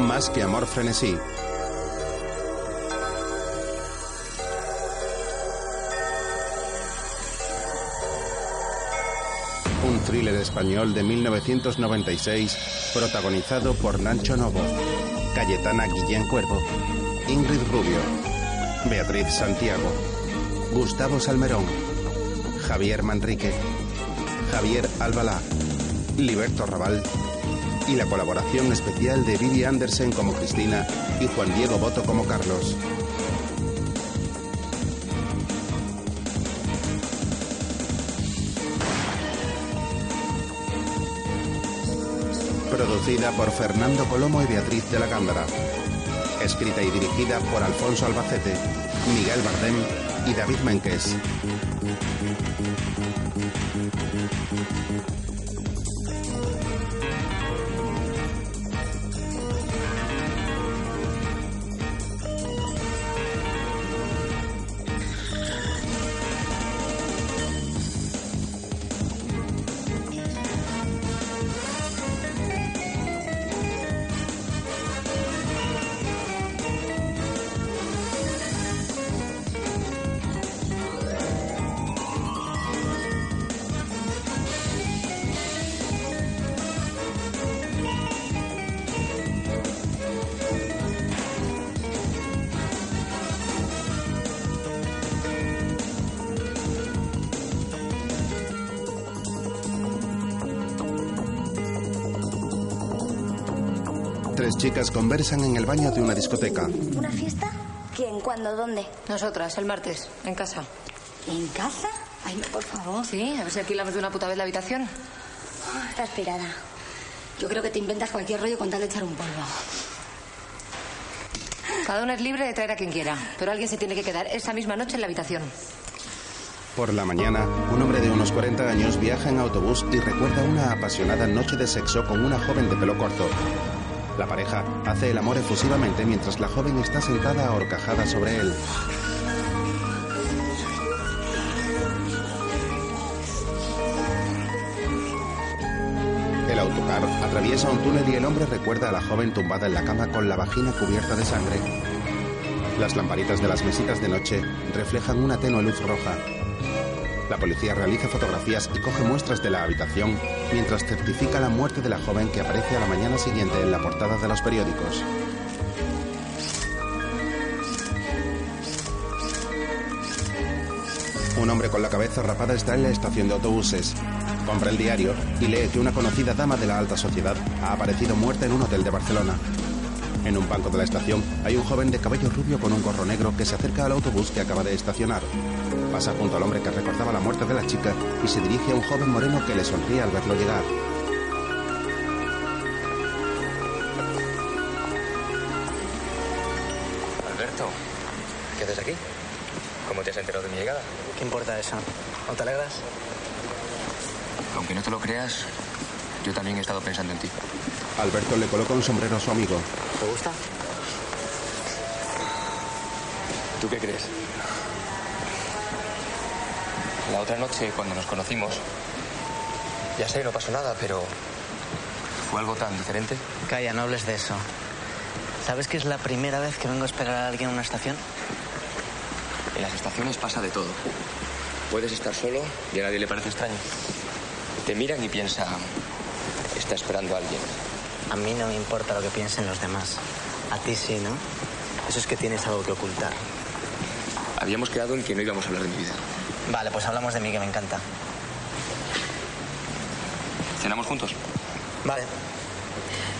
Más que amor, frenesí. Un thriller español de 1996 protagonizado por Nancho Novo, Cayetana Guillén Cuervo, Ingrid Rubio, Beatriz Santiago, Gustavo Salmerón, Javier Manrique, Javier Albalá, Liberto Rabal y la colaboración especial de Bibi Andersen como Cristina y Juan Diego Botto como Carlos. Producida por Fernando Colomo y Beatriz de la Cámara. Escrita y dirigida por Alfonso Albacete, Miguel Bardem y David Menkes. Tres chicas conversan en el baño de una discoteca. ¿Una fiesta? ¿Quién? ¿Cuándo? ¿Dónde? Nosotras, el martes, en casa. ¿En casa? Ay, por favor. Sí, a ver si alquilamos de una puta vez la habitación. Oh, está aspirada. Yo creo que te inventas cualquier rollo con tal de echar un polvo. Cada uno es libre de traer a quien quiera, pero alguien se tiene que quedar esa misma noche en la habitación. Por la mañana, un hombre de unos 40 años viaja en autobús y recuerda una apasionada noche de sexo con una joven de pelo corto. La pareja hace el amor efusivamente mientras la joven está sentada ahorcajada sobre él. El autocar atraviesa un túnel y el hombre recuerda a la joven tumbada en la cama con la vagina cubierta de sangre. Las lamparitas de las mesitas de noche reflejan una tenue luz roja. La policía realiza fotografías y coge muestras de la habitación mientras certifica la muerte de la joven que aparece a la mañana siguiente en la portada de los periódicos. Un hombre con la cabeza rapada está en la estación de autobuses. Compra el diario y lee que una conocida dama de la alta sociedad ha aparecido muerta en un hotel de Barcelona. En un banco de la estación hay un joven de cabello rubio con un gorro negro que se acerca al autobús que acaba de estacionar. Pasa junto al hombre que recordaba la muerte de la chica y se dirige a un joven moreno que le sonríe al verlo llegar. Alberto, ¿qué haces aquí? ¿Cómo te has enterado de mi llegada? ¿Qué importa eso? ¿No te alegras? Aunque no te lo creas, yo también he estado pensando en ti. Alberto le coloca un sombrero a su amigo. ¿Te gusta? ¿Tú qué crees? La otra noche, cuando nos conocimos, ya sé, no pasó nada, pero fue algo tan diferente. Calla, no hables de eso. ¿Sabes que es la primera vez que vengo a esperar a alguien en una estación? En las estaciones pasa de todo. Puedes estar solo y a nadie le parece extraño. Te miran y piensan, está esperando a alguien. A mí no me importa lo que piensen los demás. A ti sí, ¿no? Eso es que tienes algo que ocultar. Habíamos quedado en que no íbamos a hablar de mi vida. Vale, pues hablamos de mí, que me encanta. ¿Cenamos juntos? Vale.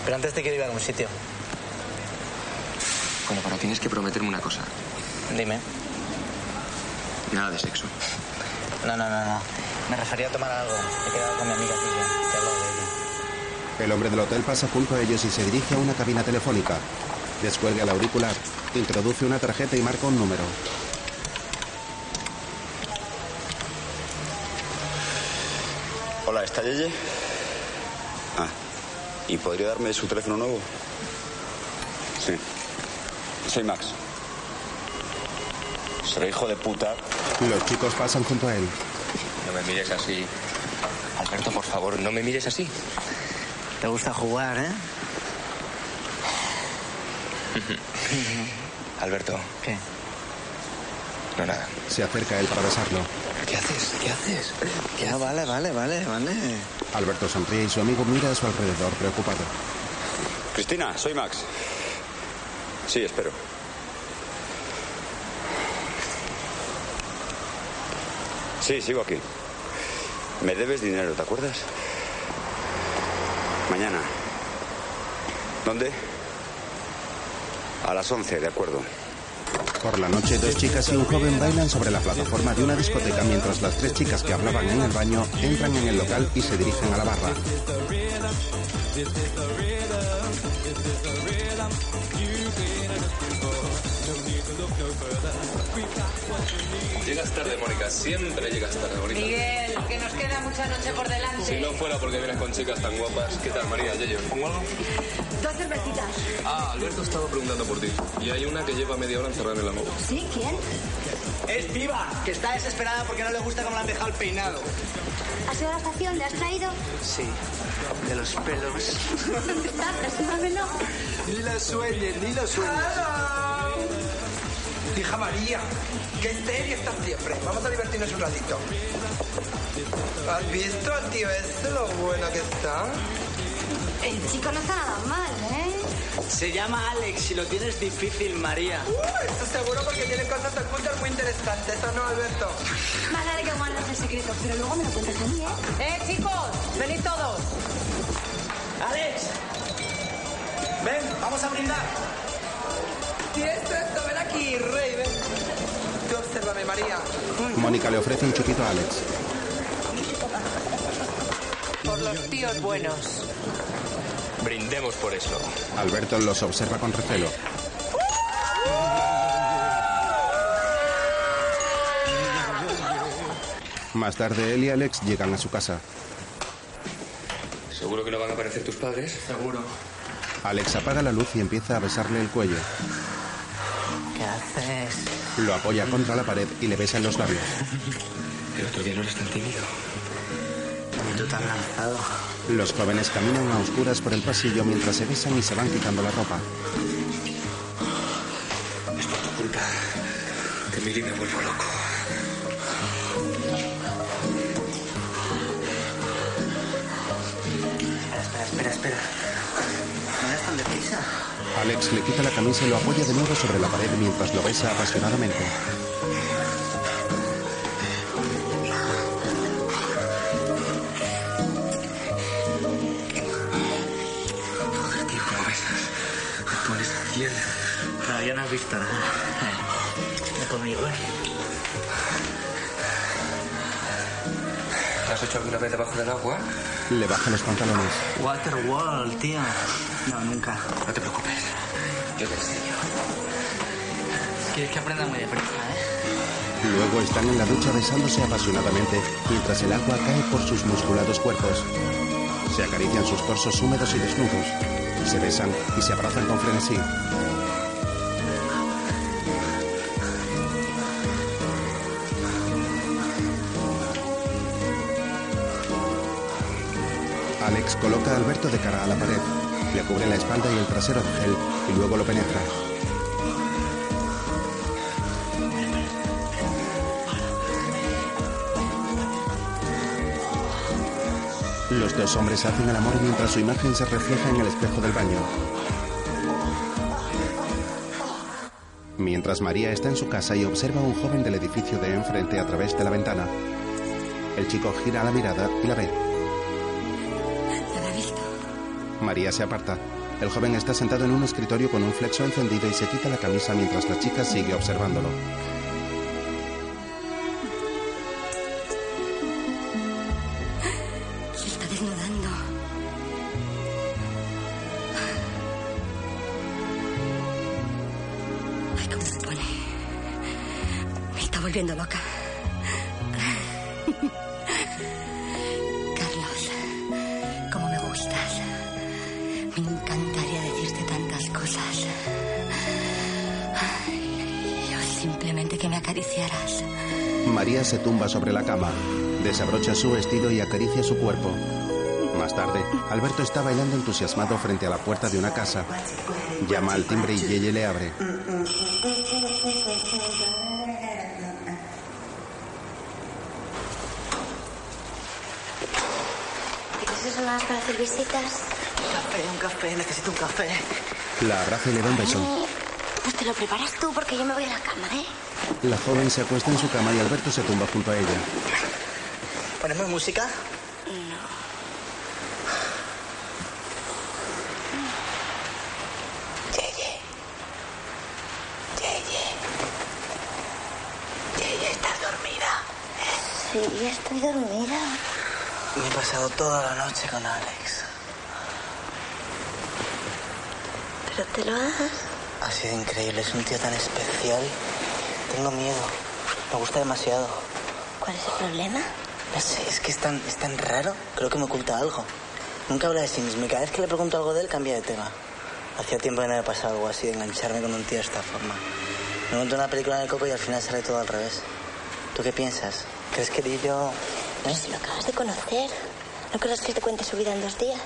Pero antes te quiero ir a algún sitio. Bueno, pero tienes que prometerme una cosa. Dime. Nada de sexo. No. Me refería a tomar algo. He quedado con mi amiga Tilla. Te hablo de ella. El hombre del hotel pasa junto a ellos y se dirige a una cabina telefónica. Descuelga el auricular, introduce una tarjeta y marca un número. Hola, ¿está Yeye? Ah, ¿y podría darme su teléfono nuevo? Sí. Soy Max. Seré hijo de puta. Los chicos pasan junto a él. No me mires así. Alberto, por favor, no me mires así. Te gusta jugar, ¿eh? Alberto. ¿Qué? No, nada. Se acerca él para besarlo. ¿Qué haces? ¿Qué haces? Ya, vale. Alberto sonríe y su amigo mira a su alrededor, preocupado. Cristina, soy Max. Sí, espero. Sí, sigo aquí. Me debes dinero, ¿te acuerdas? Mañana. ¿Dónde? A las 11, de acuerdo. Por la noche, dos chicas y un joven bailan sobre la plataforma de una discoteca mientras las tres chicas que hablaban en el baño entran en el local y se dirigen a la barra. Llegas tarde, Mónica. Siempre llegas tarde, Mónica. Miguel, que nos queda mucha noche por delante. Si no fuera porque vienes con chicas tan guapas. ¿Qué tal, María? ¿Yo pongo algo? Dos cervecitas. Ah, Alberto estaba preguntando por ti. Y hay una que lleva media hora encerrada en el amor. ¿Sí? ¿Quién? Es Diva, que está desesperada porque no le gusta cómo le han dejado el peinado. ¿Has ido a la estación? ¿Le has traído? Sí, de los pelos. Está, presúmamelo. Ni lo sueñes, ni lo sueñes. Hija María, qué serio estás siempre. Vamos a divertirnos un ratito. ¿Has visto al tío este lo bueno que está? El chico no está nada mal, ¿eh? Se llama Alex y lo tienes difícil, María. Eso seguro porque tiene cosas ocultas muy interesantes, ¿o no, Alberto? Más vale que guardas el secreto, pero luego me lo cuentas a mí, ¿eh? Chicos, venid todos. Alex, ven, vamos a brindar. ¿Tienes esto? Ven aquí, rey, ven. Tú obsérvame, María. Mónica le ofrece un chupito a Alex. Por los tíos buenos. Brindemos por eso. Alberto los observa con recelo. Más tarde, él y Alex llegan a su casa. ¿Seguro que no van a aparecer tus padres? Seguro. Alex apaga la luz y empieza a besarle el cuello. ¿Qué haces? Lo apoya contra la pared y le besa en los labios. El otro día no eres tan tímido. Y tú tan lanzado. Los jóvenes caminan a oscuras por el pasillo mientras se besan y se van quitando la ropa. Es por tu culpa que Miri me vuelvo loco. Espera. No eres tan deprisa. Alex le quita la camisa y lo apoya de nuevo sobre la pared mientras lo besa apasionadamente. Joder, tío, ¿cómo besas? Me pones a piel. Todavía no has visto nada. ¿Me conmigo? ¿Te has hecho alguna vez debajo del agua? Le baja los pantalones. Waterwall, tía. No, nunca. No te preocupes. Yo te enseño. Quieres que aprenda muy deprisa, ¿eh? Luego están en la ducha besándose apasionadamente mientras el agua cae por sus musculados cuerpos. Se acarician sus torsos húmedos y desnudos. Se besan y se abrazan con frenesí. Alex coloca a Alberto de cara a la pared, le cubre la espalda y el trasero de gel y luego lo penetra. Los dos hombres hacen el amor mientras su imagen se refleja en el espejo del baño. Mientras María está en su casa y observa a un joven del edificio de enfrente a través de la ventana, el chico gira la mirada y la ve. María se aparta. El joven está sentado en un escritorio con un flexo encendido y se quita la camisa mientras la chica sigue observándolo. Se está desnudando. Ay, cómo se pone. Me está volviendo loca. María se tumba sobre la cama, desabrocha su vestido y acaricia su cuerpo. más tarde, Alberto está bailando entusiasmado frente a la puerta de una casa. Llama al timbre y Yeye le abre. ¿Tienes eso más para hacer visitas? Un café, necesito un café. La abraza y le da un beso. Pues te lo preparas tú porque yo me voy a la cama, ¿eh? La joven se acuesta en su cama y Alberto se tumba junto a ella. ¿Ponemos música? No. Yeye, ¿estás dormida? Sí, estoy dormida. Me he pasado toda la noche con Alex. ¿Pero te lo hagas? Ha sido increíble, es un tío tan especial. Tengo miedo, me gusta demasiado. ¿Cuál es el problema? No sé, es que es tan raro. Creo que me oculta algo. Nunca habla de sí mismo y cada vez que le pregunto algo de él cambia de tema. Hacía tiempo que no me pasaba algo así, de engancharme con un tío de esta forma. Me monto una película en el coco y al final sale todo al revés. ¿Tú qué piensas? ¿Crees que yo...? Pero si lo acabas de conocer, ¿no crees que te cuente su vida en 2 días?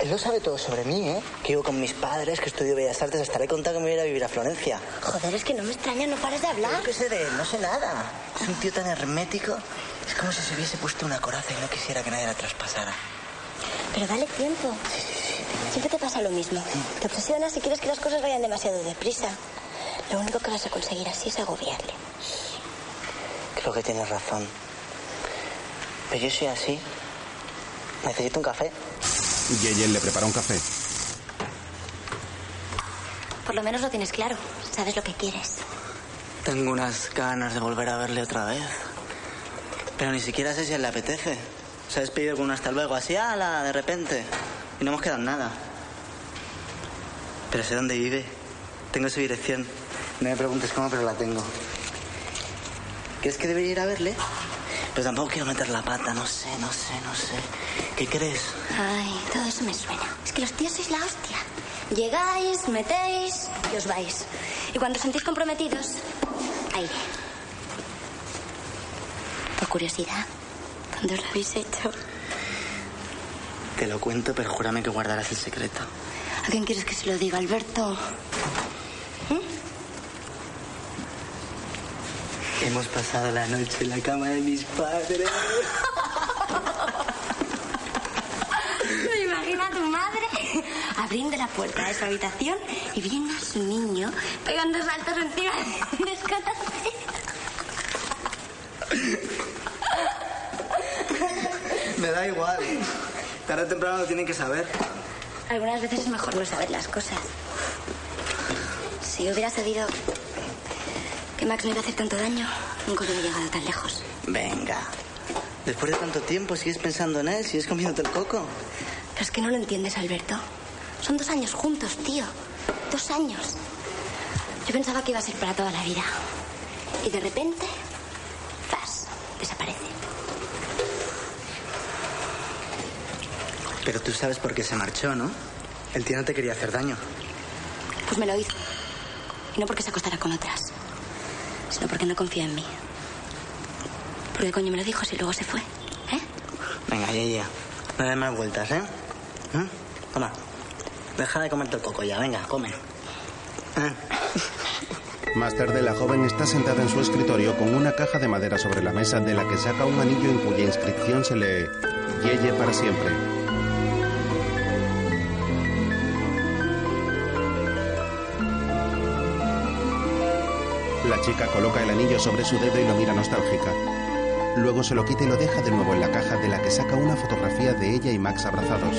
Él lo sabe todo sobre mí, ¿eh? Que vivo con mis padres, que estudio Bellas Artes, hasta le he contado que me voy a ir a vivir a Florencia. Joder, es que no me extraña, no pares de hablar. Yo qué sé de él, no sé nada. Es un tío tan hermético. Es como si se hubiese puesto una coraza y no quisiera que nadie la traspasara. Pero dale tiempo. Sí. Siempre te pasa lo mismo. Te obsesionas y quieres que las cosas vayan demasiado deprisa. Lo único que vas a conseguir así es agobiarle. Creo que tienes razón. Pero yo soy así. Necesito un café. Yeye le prepara un café. Por lo menos lo tienes claro. Sabes lo que quieres. Tengo unas ganas de volver a verle otra vez. Pero ni siquiera sé si a él le apetece. Se ha despedido con un hasta luego, así, ala, de repente. Y no hemos quedado en nada. Pero sé dónde vive. Tengo su dirección. No me preguntes cómo, pero la tengo. ¿Crees que debería ir a verle? Pero tampoco quiero meter la pata, no sé. ¿Qué crees? Ay, todo eso me suena. Es que los tíos sois la hostia. Llegáis, metéis y os vais. Y cuando os sentís comprometidos, aire. Por curiosidad, ¿dónde os lo habéis hecho? Te lo cuento, pero júrame que guardarás el secreto. ¿A quién quieres que se lo diga, Alberto? Hemos pasado la noche en la cama de mis padres. Me imagino a tu madre abriendo la puerta de su habitación y viendo a su niño pegando saltos encima de escotacés. Me da igual. Tarde o temprano lo tienen que saber. Algunas veces es mejor no saber las cosas. Si hubiera sabido... Max no iba a hacer tanto daño, nunca hubiera llegado tan lejos. Venga. Después de tanto tiempo sigues pensando en él, sigues comiéndote el coco. Pero es que no lo entiendes, Alberto. Son 2 años juntos, tío. 2 años. Yo pensaba que iba a ser para toda la vida. Y de repente, ¡zas!, desaparece. Pero tú sabes por qué se marchó, ¿no? El tío no te quería hacer daño. Pues me lo hizo. Y no porque se acostara con otras. No, porque no confía en mí. Porque coño me lo dijo si luego se fue, ¿eh? Venga, ya. No le des más vueltas, ¿eh? Toma. Deja de comerte el coco ya, venga, come. Más tarde la joven está sentada en su escritorio con una caja de madera sobre la mesa de la que saca un anillo en cuya inscripción se lee Yeye para siempre. La chica coloca el anillo sobre su dedo y lo mira nostálgica. Luego se lo quita y lo deja de nuevo en la caja, de la que saca una fotografía de ella y Max abrazados.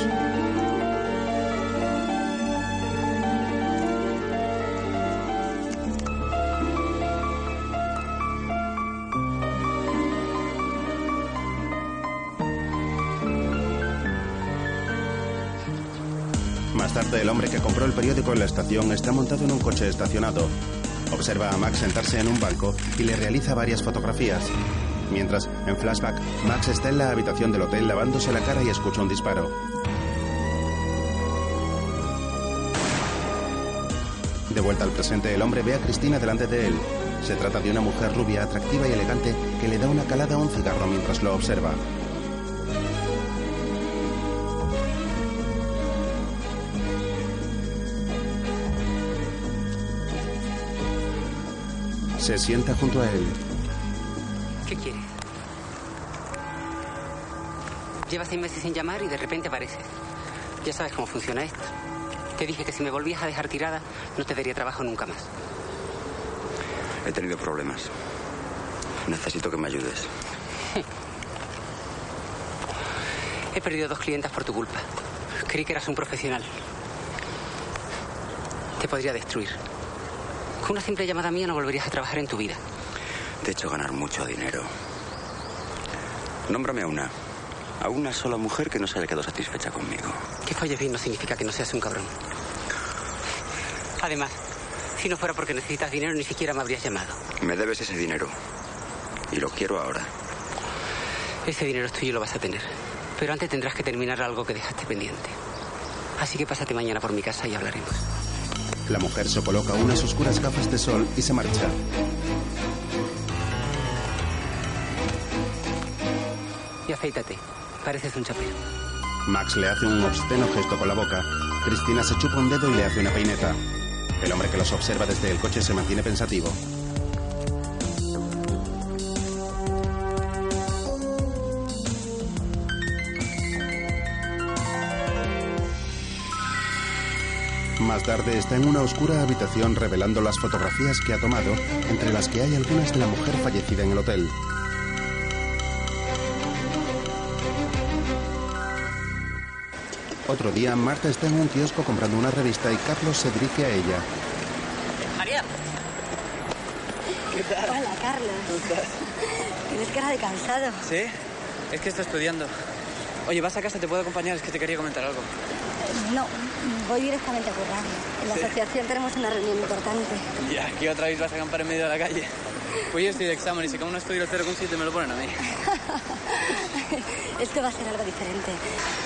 Más tarde, el hombre que compró el periódico en la estación está montado en un coche estacionado. Observa a Max sentarse en un banco y le realiza varias fotografías. Mientras, en flashback, Max está en la habitación del hotel lavándose la cara y escucha un disparo. De vuelta al presente, el hombre ve a Cristina delante de él. Se trata de una mujer rubia, atractiva y elegante que le da una calada a un cigarro mientras lo observa. Se sienta junto a él. ¿Qué quiere? Llevas 6 meses sin llamar y de repente apareces. Ya sabes cómo funciona esto. Te dije que si me volvías a dejar tirada, no te daría trabajo nunca más. He tenido problemas. Necesito que me ayudes. He perdido 2 clientas por tu culpa. Creí que eras un profesional. Te podría destruir. Con una simple llamada mía no volverías a trabajar en tu vida. Te he hecho ganar mucho dinero. Nómbrame a una sola mujer que no se haya quedado satisfecha conmigo. Que falles bien no significa que no seas un cabrón. Además, si no fuera porque necesitas dinero, ni siquiera me habrías llamado. Me debes ese dinero. Y lo quiero ahora. Ese dinero es tuyo y lo vas a tener. Pero antes tendrás que terminar algo que dejaste pendiente. Así que pásate mañana por mi casa y hablaremos. La mujer se coloca unas oscuras gafas de sol y se marcha. Y afeítate. Pareces un chapero. Max le hace un obsceno gesto con la boca. Cristina se chupa un dedo y le hace una peineta. El hombre que los observa desde el coche se mantiene pensativo. Más tarde está en una oscura habitación revelando las fotografías que ha tomado, entre las que hay algunas de la mujer fallecida en el hotel. Otro día, Marta está en un kiosco comprando una revista y Carlos se dirige a ella. María. ¿Qué tal? Hola, Carlos. ¿Cómo estás? Tienes cara de cansado. ¿Sí? Es que estoy estudiando. Oye, vas a casa, te puedo acompañar, es que te quería comentar algo. No, voy directamente a currar. En la asociación tenemos una reunión importante. ¿Y aquí otra vez vas a acampar en medio de la calle? Pues yo estoy de examen y si como no estudio el 0,7 me lo ponen a mí. Esto va a ser algo diferente,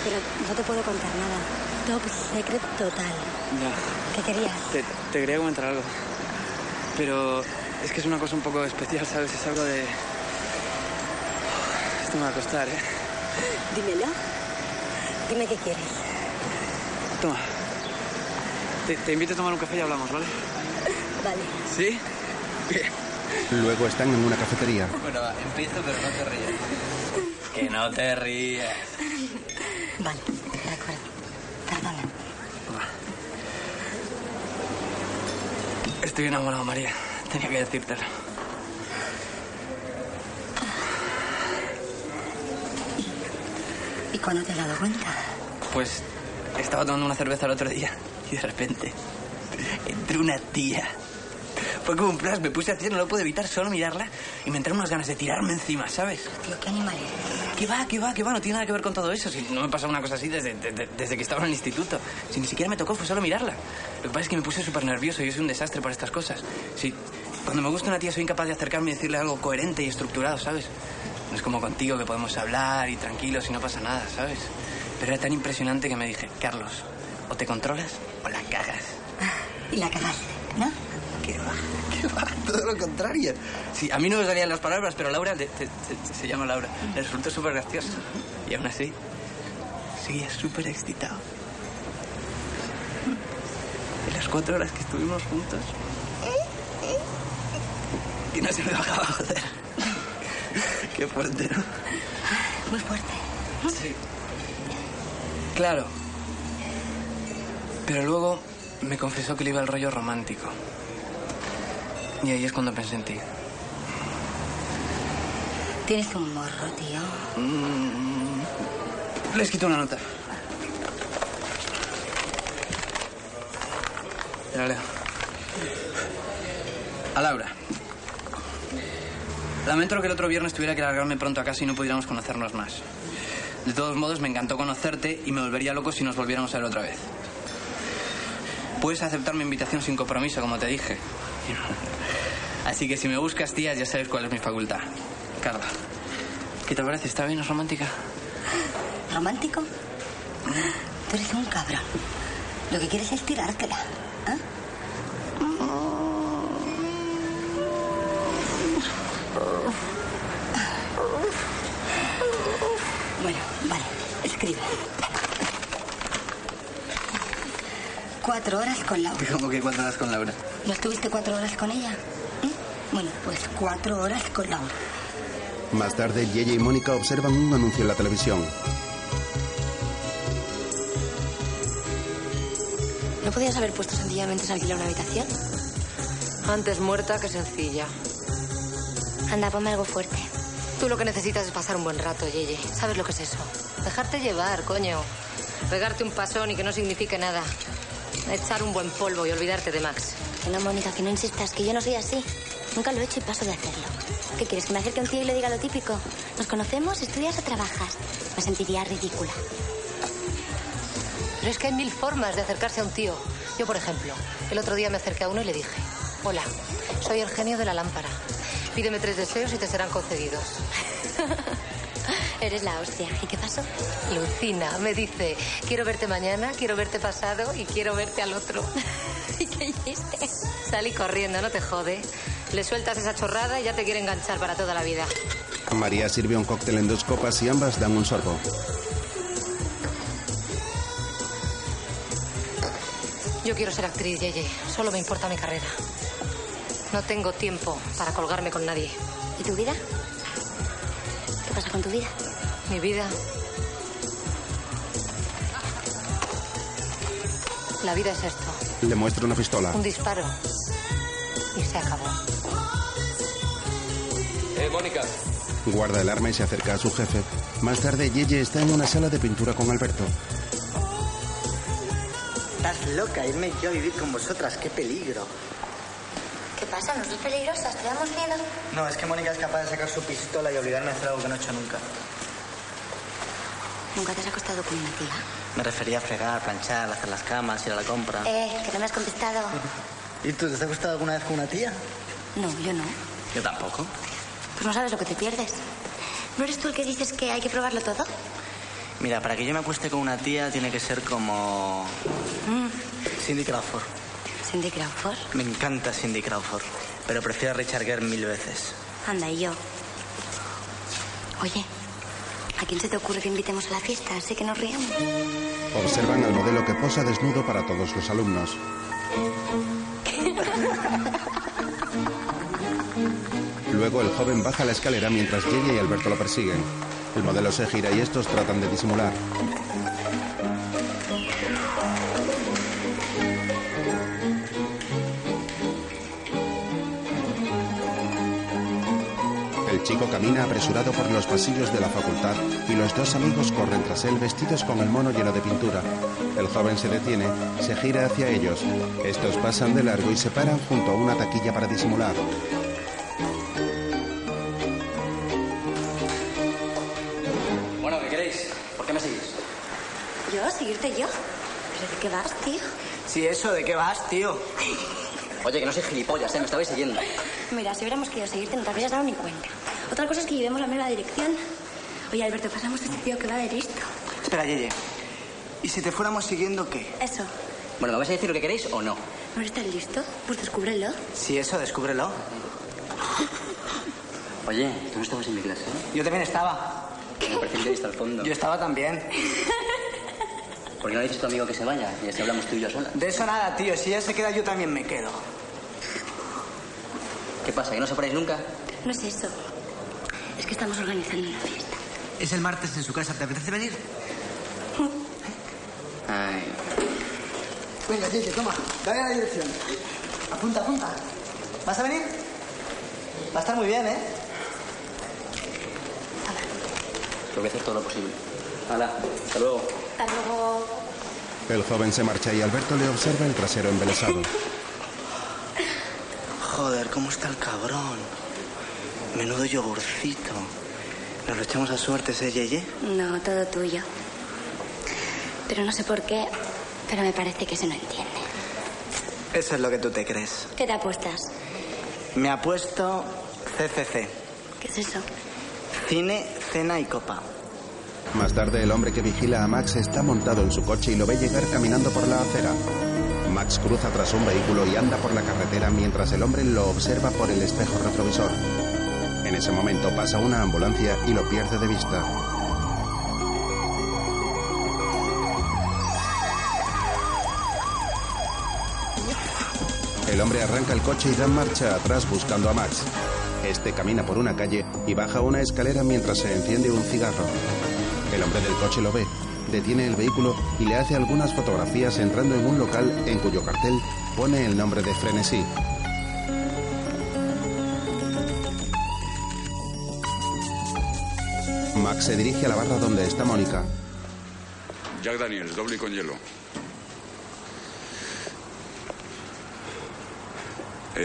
pero no te puedo contar nada. Top secret total. Ya. ¿Qué querías? Te quería comentar algo, pero es que es una cosa un poco especial, ¿sabes? Es algo de... Esto me va a costar, ¿eh? Dímelo. Dime qué quieres. Toma. Te invito a tomar un café y hablamos, ¿vale? Vale. ¿Sí? Bien. Luego están en una cafetería. Bueno, va, empiezo, pero no te rías. Que no te rías. Vale, de acuerdo. Perdona. Estoy enamorado, María. Tenía que decírtelo. ¿Y cuándo te has dado cuenta? Pues... Estaba tomando una cerveza el otro día y de repente entró una tía. Fue como un flash, me puse a hacer, no lo pude evitar, solo mirarla y me entraron unas ganas de tirarme encima, ¿sabes? Tío, qué animal eres. ¿Qué va? No tiene nada que ver con todo eso. Si no me pasa una cosa así desde que estaba en el instituto. Si ni siquiera me tocó, fue solo mirarla. Lo que pasa es que me puse súper nervioso y yo soy un desastre para estas cosas. Si cuando me gusta una tía soy incapaz de acercarme y decirle algo coherente y estructurado, ¿sabes? No es como contigo que podemos hablar y tranquilos y no pasa nada, ¿sabes? Pero era tan impresionante que me dije, Carlos, o te controlas o la cagas. Y la cagaste, ¿no? ¿Qué va? Todo lo contrario. Sí, a mí no me salían las palabras, pero Laura, se llama Laura, le resultó súper gracioso. Y aún así, seguía súper excitado. En las 4 horas que estuvimos juntos... Y no se me bajaba, joder. Qué fuerte, ¿no? Muy fuerte. Sí. Claro. Pero luego me confesó que le iba el rollo romántico. Y ahí es cuando pensé en ti. Tienes un morro, tío. Le he escrito una nota. Te la leo. A Laura. Lamento que el otro viernes tuviera que largarme pronto a casa y no pudiéramos conocernos más. De todos modos, me encantó conocerte y me volvería loco si nos volviéramos a ver otra vez. Puedes aceptar mi invitación sin compromiso, como te dije. Así que si me buscas, tía, ya sabes cuál es mi facultad. Carla, ¿qué te parece? ¿Está bien? ¿Es romántica? ¿Romántico? Tú eres un cabrón. Lo que quieres es tirártela, ¿eh? Bueno, vale, escribe. 4 horas con Laura. ¿Cómo que 4 horas con Laura? ¿No estuviste 4 horas con ella? ¿Eh? Bueno, pues 4 horas con Laura. Más tarde, Yeye y Mónica observan un anuncio en la televisión. ¿No podías haber puesto sencillamente en alquiler una habitación? Antes muerta que sencilla. Anda, ponme algo fuerte. Tú lo que necesitas es pasar un buen rato, Yeye. ¿Sabes lo que es eso? Dejarte llevar, coño. Pegarte un pasón y que no signifique nada. Echar un buen polvo y olvidarte de Max. Que no, Mónica, que no insistas, que yo no soy así. Nunca lo he hecho y paso de hacerlo. ¿Qué quieres, que me acerque a un tío y le diga lo típico? ¿Nos conocemos, estudias o trabajas? Me sentiría ridícula. Pero es que hay 1000 formas de acercarse a un tío. Yo, por ejemplo, el otro día me acerqué a uno y le dije: hola, soy el genio de la lámpara. Pídeme 3 deseos y te serán concedidos. Eres la hostia. ¿Y qué pasó? Lucina, me dice: quiero verte mañana, quiero verte pasado y quiero verte al otro. ¿Y qué hiciste? Salí corriendo, no te jode. Le sueltas esa chorrada y ya te quiere enganchar para toda la vida. María sirve un cóctel en 2 copas y ambas dan un sorbo. Yo quiero ser actriz, Yeye. Solo me importa mi carrera. No tengo tiempo para colgarme con nadie. ¿Y tu vida? ¿Qué pasa con tu vida? Mi vida. La vida es esto. Le muestro una pistola. Un disparo. Y se acabó. Mónica. Guarda el arma y se acerca a su jefe. Más tarde, Yeye está en una sala de pintura con Alberto. Estás loca, irme yo a vivir con vosotras, qué peligro. ¿Qué pasa? ¿No soy peligrosas? ¿Te damos miedo? No, es que Mónica es capaz de sacar su pistola y obligarme a hacer algo que no he hecho nunca. ¿Nunca te has acostado con una tía? Me refería a fregar, planchar, hacer las camas, ir a la compra. Que no me has contestado. ¿Y tú, te has acostado alguna vez con una tía? No, yo no. Yo tampoco. Pues no sabes lo que te pierdes. ¿No eres tú el que dices que hay que probarlo todo? Mira, para que yo me acueste con una tía tiene que ser como... Cindy Crawford. ¿Cindy Crawford? Me encanta Cindy Crawford, pero prefiero a Richard Gere 1000 veces. Anda, y yo. Oye, ¿a quién se te ocurre que invitemos a la fiesta? Así que nos ríamos. Observan al modelo que posa desnudo para todos los alumnos. Luego el joven baja la escalera mientras Yeye y Alberto lo persiguen. El modelo se gira y estos tratan de disimular. El chico camina apresurado por los pasillos de la facultad y los 2 amigos corren tras él vestidos con el mono lleno de pintura. El joven se detiene, se gira hacia ellos. Estos pasan de largo y se paran junto a una taquilla para disimular. ¿Seguirte yo? ¿Pero de qué vas, tío? Sí, eso, ¿de qué vas, tío? Oye, que no soy gilipollas, ¿eh? Me estabais siguiendo. Mira, si hubiéramos querido seguirte no te habrías dado ni cuenta. Otra cosa es que llevemos la misma dirección. Oye, Alberto, pasamos a este tío que va de listo. Espera, Yeye. ¿Y si te fuéramos siguiendo qué? Eso. Bueno, ¿me vais a decir lo que queréis o no? ¿No estás listo? Pues descúbrelo. Sí, eso, descúbrelo. Oye, tú no estabas en mi clase, ¿eh? Yo también estaba. Me parecía que viste al fondo. Yo estaba también. ¿Por qué no le dices a tu amigo que se vaya? Y así hablamos tú y yo sola. De eso nada, tío. Si ella se queda, yo también me quedo. ¿Qué pasa? ¿Que no os separáis nunca? No es eso. Es que estamos organizando una fiesta. Es el martes en su casa. ¿Te apetece venir? Ay. Venga, Yeye, toma. Dale la dirección. Apunta, apunta. ¿Vas a venir? Va a estar muy bien, ¿eh? Hola. Tengo que hacer todo lo posible. Hola. Hasta luego. Hasta luego. El joven se marcha y Alberto le observa el trasero embelesado. Joder, ¿cómo está el cabrón? Menudo yogurcito. ¿Nos lo echamos a suertes, Yeye? No, todo tuyo. Pero no sé por qué, pero me parece que se no entiende. Eso es lo que tú te crees. ¿Qué te apuestas? Me apuesto CCC. ¿Qué es eso? Cine, cena y copa. Más tarde, el hombre que vigila a Max está montado en su coche y lo ve llegar caminando por la acera. Max cruza tras un vehículo y anda por la carretera mientras el hombre lo observa por el espejo retrovisor. En ese momento pasa una ambulancia y lo pierde de vista. El hombre arranca el coche y da marcha atrás buscando a Max. Este camina por una calle y baja una escalera mientras se enciende un cigarro. El hombre del coche lo ve, detiene el vehículo y le hace algunas fotografías entrando en un local en cuyo cartel pone el nombre de Frenesí. Max se dirige a la barra donde está Mónica. Jack Daniels, doble y con hielo.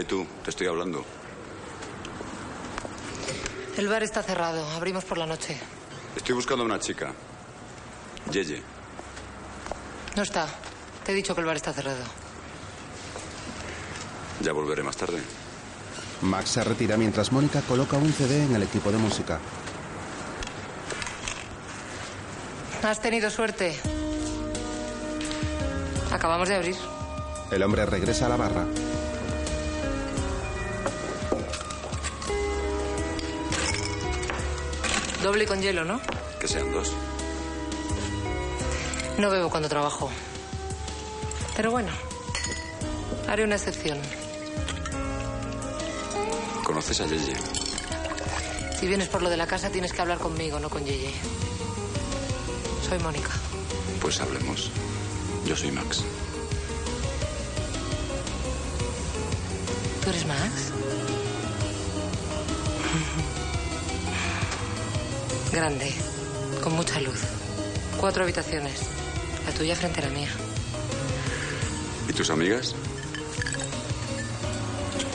Tú, te estoy hablando. El bar está cerrado, abrimos por la noche. Estoy buscando a una chica. Yeye. No está. Te he dicho que el bar está cerrado. Ya volveré más tarde. Max se retira mientras Mónica coloca un CD en el equipo de música. Has tenido suerte. Acabamos de abrir. El hombre regresa a la barra. Doble con hielo, ¿no? Que sean dos. No bebo cuando trabajo. Pero bueno, haré una excepción. ¿Conoces a Yeye? Si vienes por lo de la casa tienes que hablar conmigo, no con Yeye. Soy Mónica. Pues hablemos. Yo soy Max. ¿Tú eres Max? Grande, con mucha luz. 4 habitaciones. La tuya frente a la mía. ¿Y tus amigas?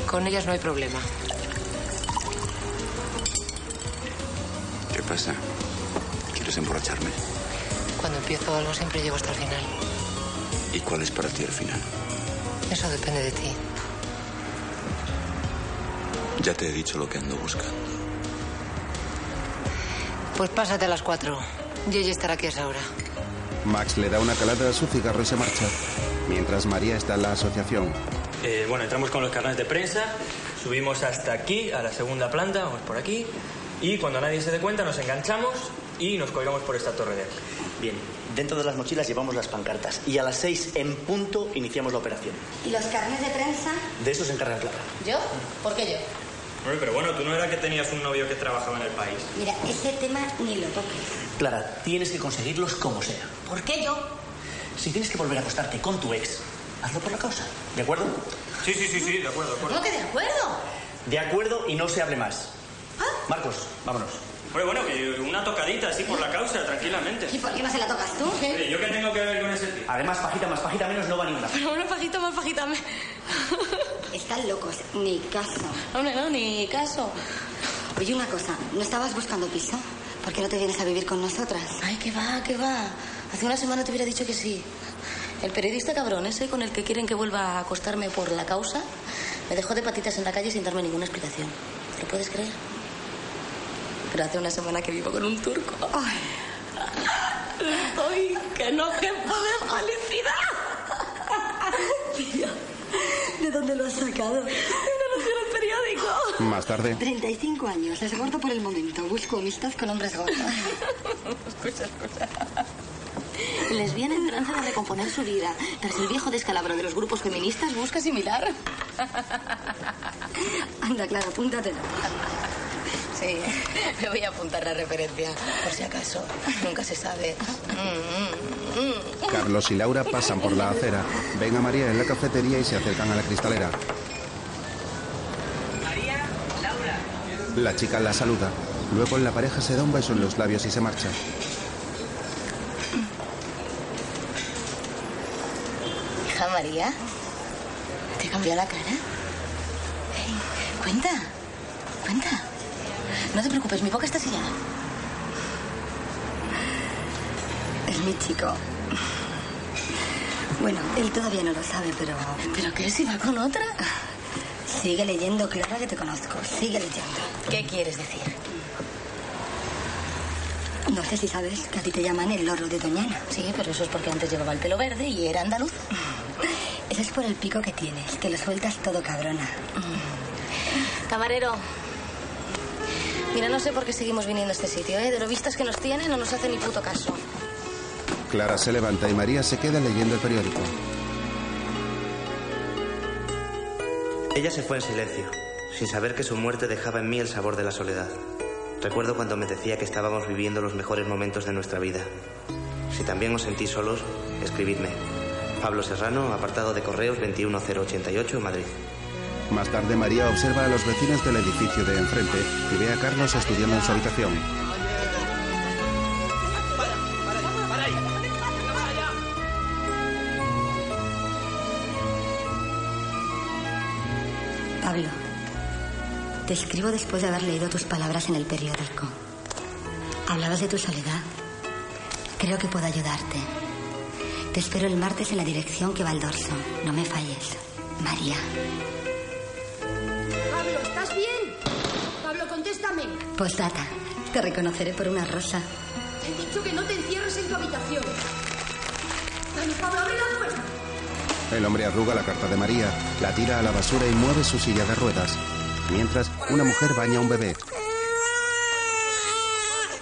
Con ellas no hay problema. ¿Qué pasa? ¿Quieres emborracharme? Cuando empiezo algo siempre llego hasta el final. ¿Y cuál es para ti el final? Eso depende de ti. Ya te he dicho lo que ando buscando. Pues pásate a las 4. Yeye estará aquí a esa hora. Max le da una calada a su cigarro y se marcha. Mientras María está en la asociación. Bueno, entramos con los carnets de prensa. Subimos hasta aquí, a la segunda planta. Vamos por aquí. Y cuando nadie se dé cuenta nos enganchamos y nos colgamos por esta torre de aquí. Bien, dentro de las mochilas llevamos las pancartas y a las 6 en punto iniciamos la operación. ¿Y los carnets de prensa? De eso se encarga Clara. ¿Yo? ¿Por qué yo? Pero bueno, tú no era que tenías un novio que trabajaba en el país. Mira, ese tema ni lo toques. Clara, tienes que conseguirlos como sea. ¿Por qué yo? Si tienes que volver a acostarte con tu ex, hazlo por la causa, ¿de acuerdo? Sí, de acuerdo, de acuerdo. ¿Cómo que de acuerdo? De acuerdo y no se hable más. ¿Ah? Marcos, vámonos. Oye, bueno, que una tocadita así por la causa, tranquilamente. ¿Y por qué más se la tocas tú? ¿Eh? Oye, ¿yo qué tengo que ver con ese tío? Además, pajita más, pajita menos, no va ninguna. Pero una pajita más, pajita menos. Están locos, ni caso. Hombre, no, ni caso. Oye, una cosa, ¿no estabas buscando piso? ¿Por qué no te vienes a vivir con nosotras? Ay, qué va, qué va. Hace una semana te hubiera dicho que sí. El periodista cabrón ese con el que quieren que vuelva a acostarme por la causa me dejó de patitas en la calle sin darme ninguna explicación. ¿Lo puedes creer? Pero hace una semana que vivo con un turco. Ay. Estoy que no te puedo felicidad. Tía, ¿de dónde lo has sacado? Periódico. Más tarde. 35 años, es gordo por el momento. Busco amistad con hombres gordos. Escucha. Les vi en esperanza de recomponer su vida. Tras el viejo descalabro de los grupos feministas, busca similar. Anda, claro, apúntatelo. Sí, me voy a apuntar la referencia, por si acaso. Nunca se sabe. Carlos y Laura pasan por la acera. Ven a María en la cafetería y se acercan a la cristalera. María, Laura. La chica la saluda. Luego la pareja se da un beso en los labios y se marcha. Hija María, ¿te cambió la cara? Hey, cuenta. No te preocupes, mi boca está sellada. Es mi chico. Bueno, él todavía no lo sabe, pero... ¿Pero qué? ¿Si va con otra? Sigue leyendo, Clara, que te conozco. Sigue leyendo. ¿Qué quieres decir? No sé si sabes que a ti te llaman el loro de Doñana. Sí, pero eso es porque antes llevaba el pelo verde y era andaluz. Eso es por el pico que tienes, que lo sueltas todo, cabrona. Camarero... Mira, no sé por qué seguimos viniendo a este sitio, ¿eh? De lo vistas que nos tienen, no nos hace ni puto caso. Clara se levanta y María se queda leyendo el periódico. Ella se fue en silencio, sin saber que su muerte dejaba en mí el sabor de la soledad. Recuerdo cuando me decía que estábamos viviendo los mejores momentos de nuestra vida. Si también os sentís solos, escribidme. Pablo Serrano, apartado de correos 21088, Madrid. Más tarde, María observa a los vecinos del edificio de enfrente y ve a Carlos estudiando en su habitación. Pablo, te escribo después de haber leído tus palabras en el periódico. Hablabas de tu soledad. Creo que puedo ayudarte. Te espero el martes en la dirección que va al dorso. No me falles, María. Postdata, te reconoceré por una rosa. Te he dicho que no te encierres en tu habitación. Dale, Pablo, abre la puerta. El hombre arruga la carta de María, la tira a la basura y mueve su silla de ruedas. Mientras, una mujer baña a un bebé.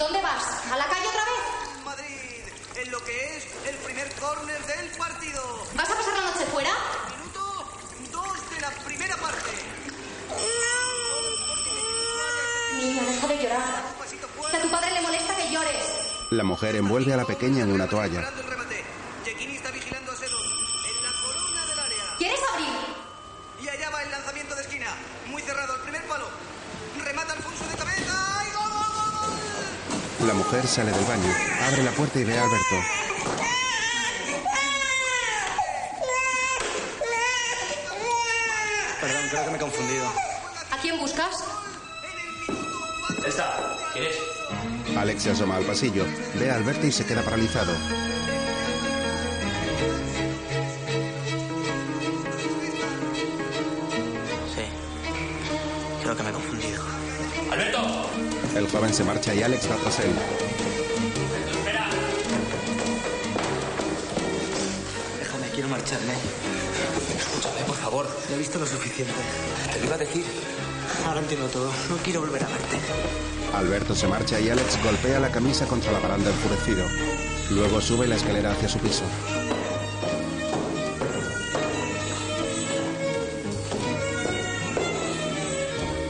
¿Dónde vas? ¿A la calle otra vez? Madrid, en lo que es el primer córner del partido. ¿Vas a pasar la noche fuera? Minuto 2 de la primera parte. Niña, deja de llorar. Que a tu padre le molesta que llores. La mujer envuelve a la pequeña en una toalla. ¿Quieres abrir? Y allá va el lanzamiento de esquina. Muy cerrado, el primer palo. Remata Alfonso de cabeza. ¡Ay, gol, gol, gol! La mujer sale del baño, abre la puerta y ve a Alberto. Perdón, creo que me he confundido. ¿A quién buscas? Esta, ¿quién es? Alex se asoma al pasillo, ve a Alberto y se queda paralizado. Sí, creo que me he confundido. ¡Alberto! El joven se marcha y Alex va tras él. ¡Alberto, espera! Déjame, quiero marcharme. Escúchame, por favor, ya he visto lo suficiente. Te lo iba a decir. Ahora entiendo todo. No quiero volver a verte. Alberto se marcha y Alex golpea la camisa contra la baranda enfurecido. Luego sube la escalera hacia su piso.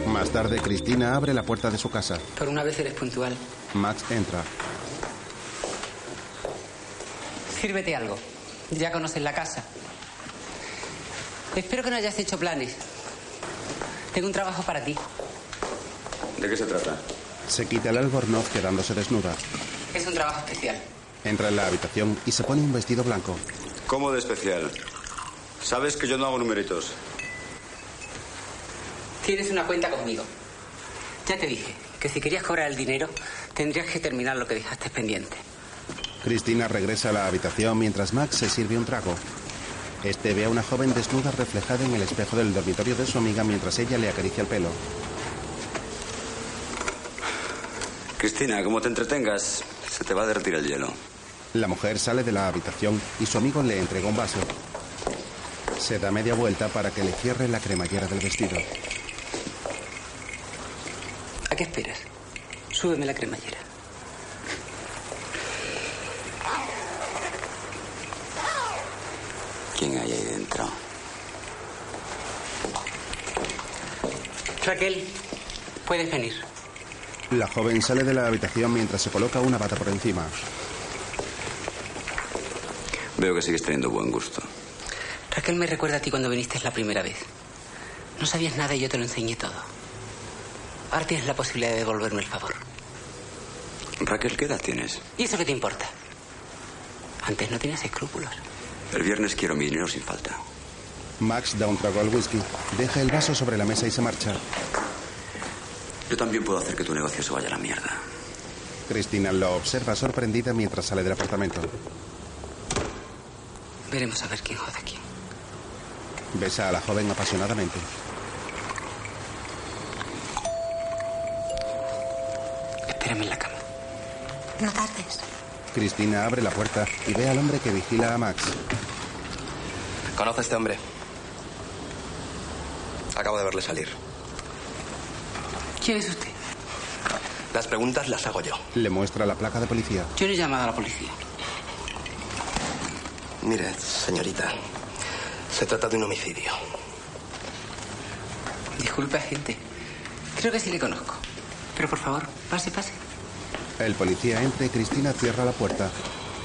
Más tarde, Cristina abre la puerta de su casa. Por una vez eres puntual. Max entra. Sírvete algo. Ya conoces la casa. Espero que no hayas hecho planes. Tengo un trabajo para ti. ¿De qué se trata? Se quita el albornoz quedándose desnuda. Es un trabajo especial. Entra en la habitación y se pone un vestido blanco. ¿Cómo de especial? Sabes que yo no hago numeritos. Tienes una cuenta conmigo. Ya te dije que si querías cobrar el dinero, tendrías que terminar lo que dejaste pendiente. Cristina regresa a la habitación mientras Max se sirve un trago. Este ve a una joven desnuda reflejada en el espejo del dormitorio de su amiga mientras ella le acaricia el pelo. Cristina, como te entretengas, se te va a derretir el hielo. La mujer sale de la habitación y su amigo le entrega un vaso. Se da media vuelta para que le cierre la cremallera del vestido. ¿A qué esperas? Súbeme la cremallera. ¿Quién hay ahí dentro? Raquel, puedes venir. La joven sale de la habitación mientras se coloca una bata por encima. Veo que sigues teniendo buen gusto. Raquel me recuerda a ti cuando viniste la primera vez. No sabías nada y yo te lo enseñé todo. Ahora tienes la posibilidad de devolverme el favor. Raquel, ¿qué edad tienes? ¿Y eso qué te importa? Antes no tenías escrúpulos. El viernes quiero mi dinero sin falta. Max da un trago al whisky, deja el vaso sobre la mesa y se marcha. Yo también puedo hacer que tu negocio se vaya a la mierda. Cristina lo observa sorprendida mientras sale del apartamento. Veremos a ver quién jode aquí. Besa a la joven apasionadamente. Espérame en la cama. No tardes. Cristina abre la puerta y ve al hombre que vigila a Max. Conozco a este hombre. Acabo de verle salir. ¿Quién es usted? Las preguntas las hago yo. Le muestra la placa de policía. Yo le he llamado a la policía. Mire, señorita, se trata de un homicidio. Disculpa, agente. Creo que sí le conozco. Pero por favor, pase, pase. El policía entra y Cristina cierra la puerta.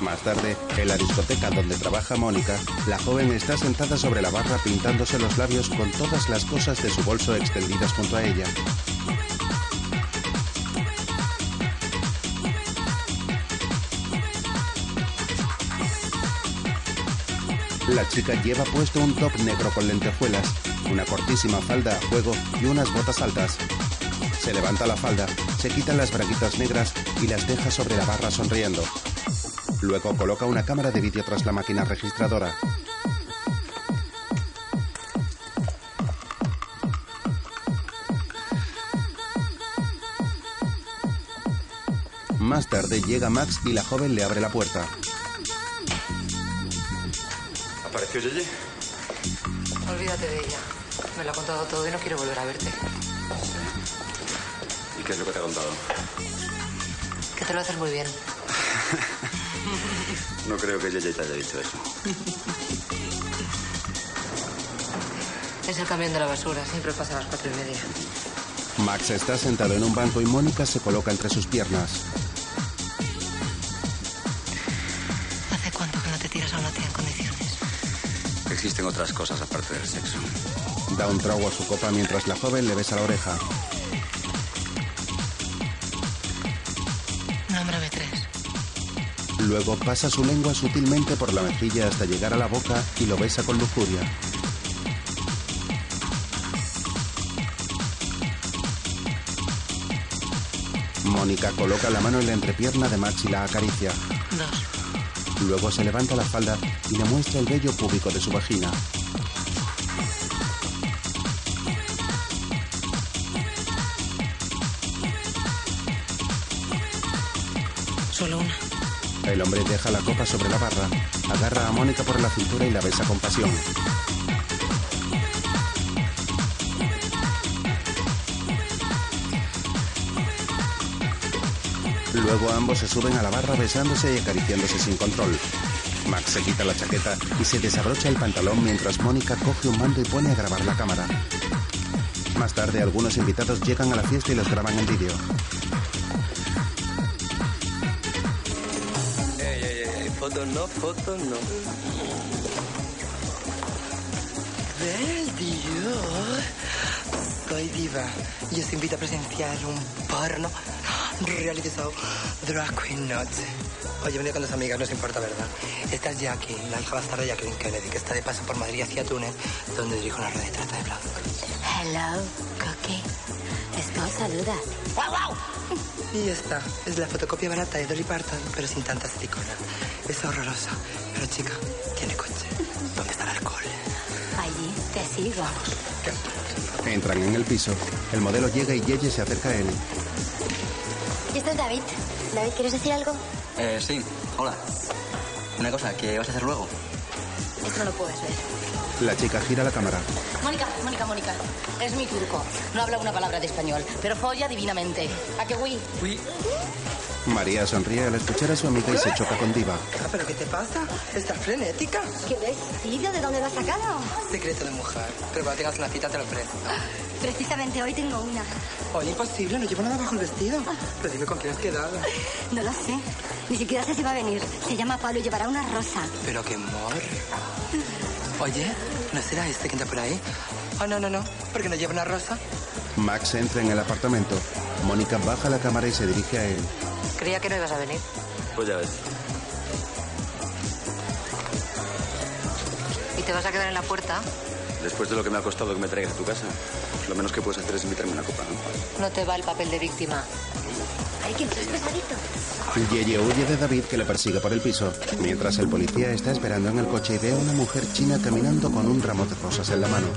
Más tarde, en la discoteca donde trabaja Mónica, la joven está sentada sobre la barra pintándose los labios con todas las cosas de su bolso extendidas junto a ella. La chica lleva puesto un top negro con lentejuelas, una cortísima falda a juego y unas botas altas. Se levanta la falda, se quita las braguitas negras y las deja sobre la barra sonriendo. Luego coloca una cámara de vídeo tras la máquina registradora. Más tarde llega Max y la joven le abre la puerta. ¿Apareció Yeye? Olvídate de ella. Me lo ha contado todo y no quiero volver a verte. ¿Y qué es lo que te ha contado? Que te lo haces muy bien. No creo que Yeye te haya dicho eso. Es el camión de la basura. Siempre pasa a las 4:30. Max está sentado en un banco y Mónica se coloca entre sus piernas. ¿Hace cuánto que no te tiras a una tía en condiciones? Existen otras cosas aparte del sexo. Da un trago a su copa mientras la joven le besa la oreja. Nómbrame 3. Luego pasa su lengua sutilmente por la mejilla hasta llegar a la boca y lo besa con lujuria. Mónica coloca la mano en la entrepierna de Max y la acaricia. 2. Luego se levanta la falda y le muestra el vello púbico de su vagina. Solo una. El hombre deja la copa sobre la barra, agarra a Mónica por la cintura y la besa con pasión. Luego ambos se suben a la barra besándose y acariciándose sin control. Max se quita la chaqueta y se desabrocha el pantalón mientras Mónica coge un mando y pone a grabar la cámara. Más tarde, algunos invitados llegan a la fiesta y los graban en vídeo. Fotos no. Bel Dios. Soy diva y os invito a presenciar un porno realizado Drag Queen Noche. Oye, venía con dos amigas, no os importa, ¿verdad? Esta es Jackie, la hija bastarda de Jacqueline Kennedy, que está de paso por Madrid hacia Túnez, donde dirijo una red de trata de blancos. Hello, Coqui. Esto saluda. ¡Guau, guau! Y esta es la fotocopia barata de Dolly Parton, pero sin tanta silicona. Es horrorosa, pero chica, tiene coche. ¿Dónde está el alcohol? Allí, te sigo. Vamos. Entran en el piso. El modelo llega y Yeye se acerca a él. Y esto es David. David, ¿quieres decir algo? Sí. Hola. Una cosa, ¿qué vas a hacer luego? Esto no lo puedes ver. La chica gira la cámara. Mónica. Es mi turco. No habla una palabra de español, pero folla divinamente. ¿A qué güey? Oui. María sonríe al escuchar a su amiga y se choca con Diva. ¿Pero qué te pasa? ¿Estás frenética? ¿Qué vestido? ¿De dónde lo has sacado? Secreto de mujer. Pero cuando tengas una cita te lo ofrezco. Precisamente hoy tengo una. Oye, imposible. No llevo nada bajo el vestido. Pero dime con quién has quedado. No lo sé. Ni siquiera sé si va a venir. Se llama Pablo y llevará una rosa. Pero qué amor. Oye, ¿no será este que está por ahí? Ah, oh, no. Porque no lleva una rosa. Max entra en el apartamento. Mónica baja la cámara y se dirige a él. Creía que no ibas a venir. Pues ya ves. ¿Y te vas a quedar en la puerta? Después de lo que me ha costado que me traigas a tu casa, lo menos que puedes hacer es invitarme una copa, ¿no? No te va el papel de víctima. Hay que ser pesadito. Yeye huye de David, que le persigue por el piso, mientras el policía está esperando en el coche y ve a una mujer china caminando con un ramo de rosas en la mano.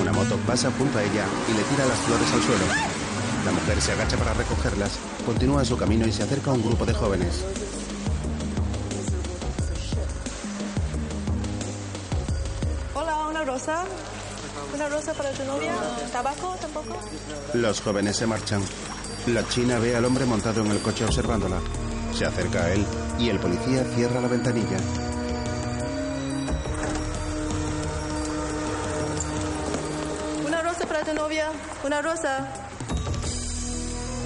Una moto pasa junto a ella y le tira las flores al suelo. La mujer se agacha para recogerlas, continúa su camino y se acerca a un grupo de jóvenes. Hola, ¿una rosa? ¿Una rosa para tu novia? ¿Tabaco tampoco? Los jóvenes se marchan. La china ve al hombre montado en el coche observándola. Se acerca a él y el policía cierra la ventanilla. a tu novia una rosa.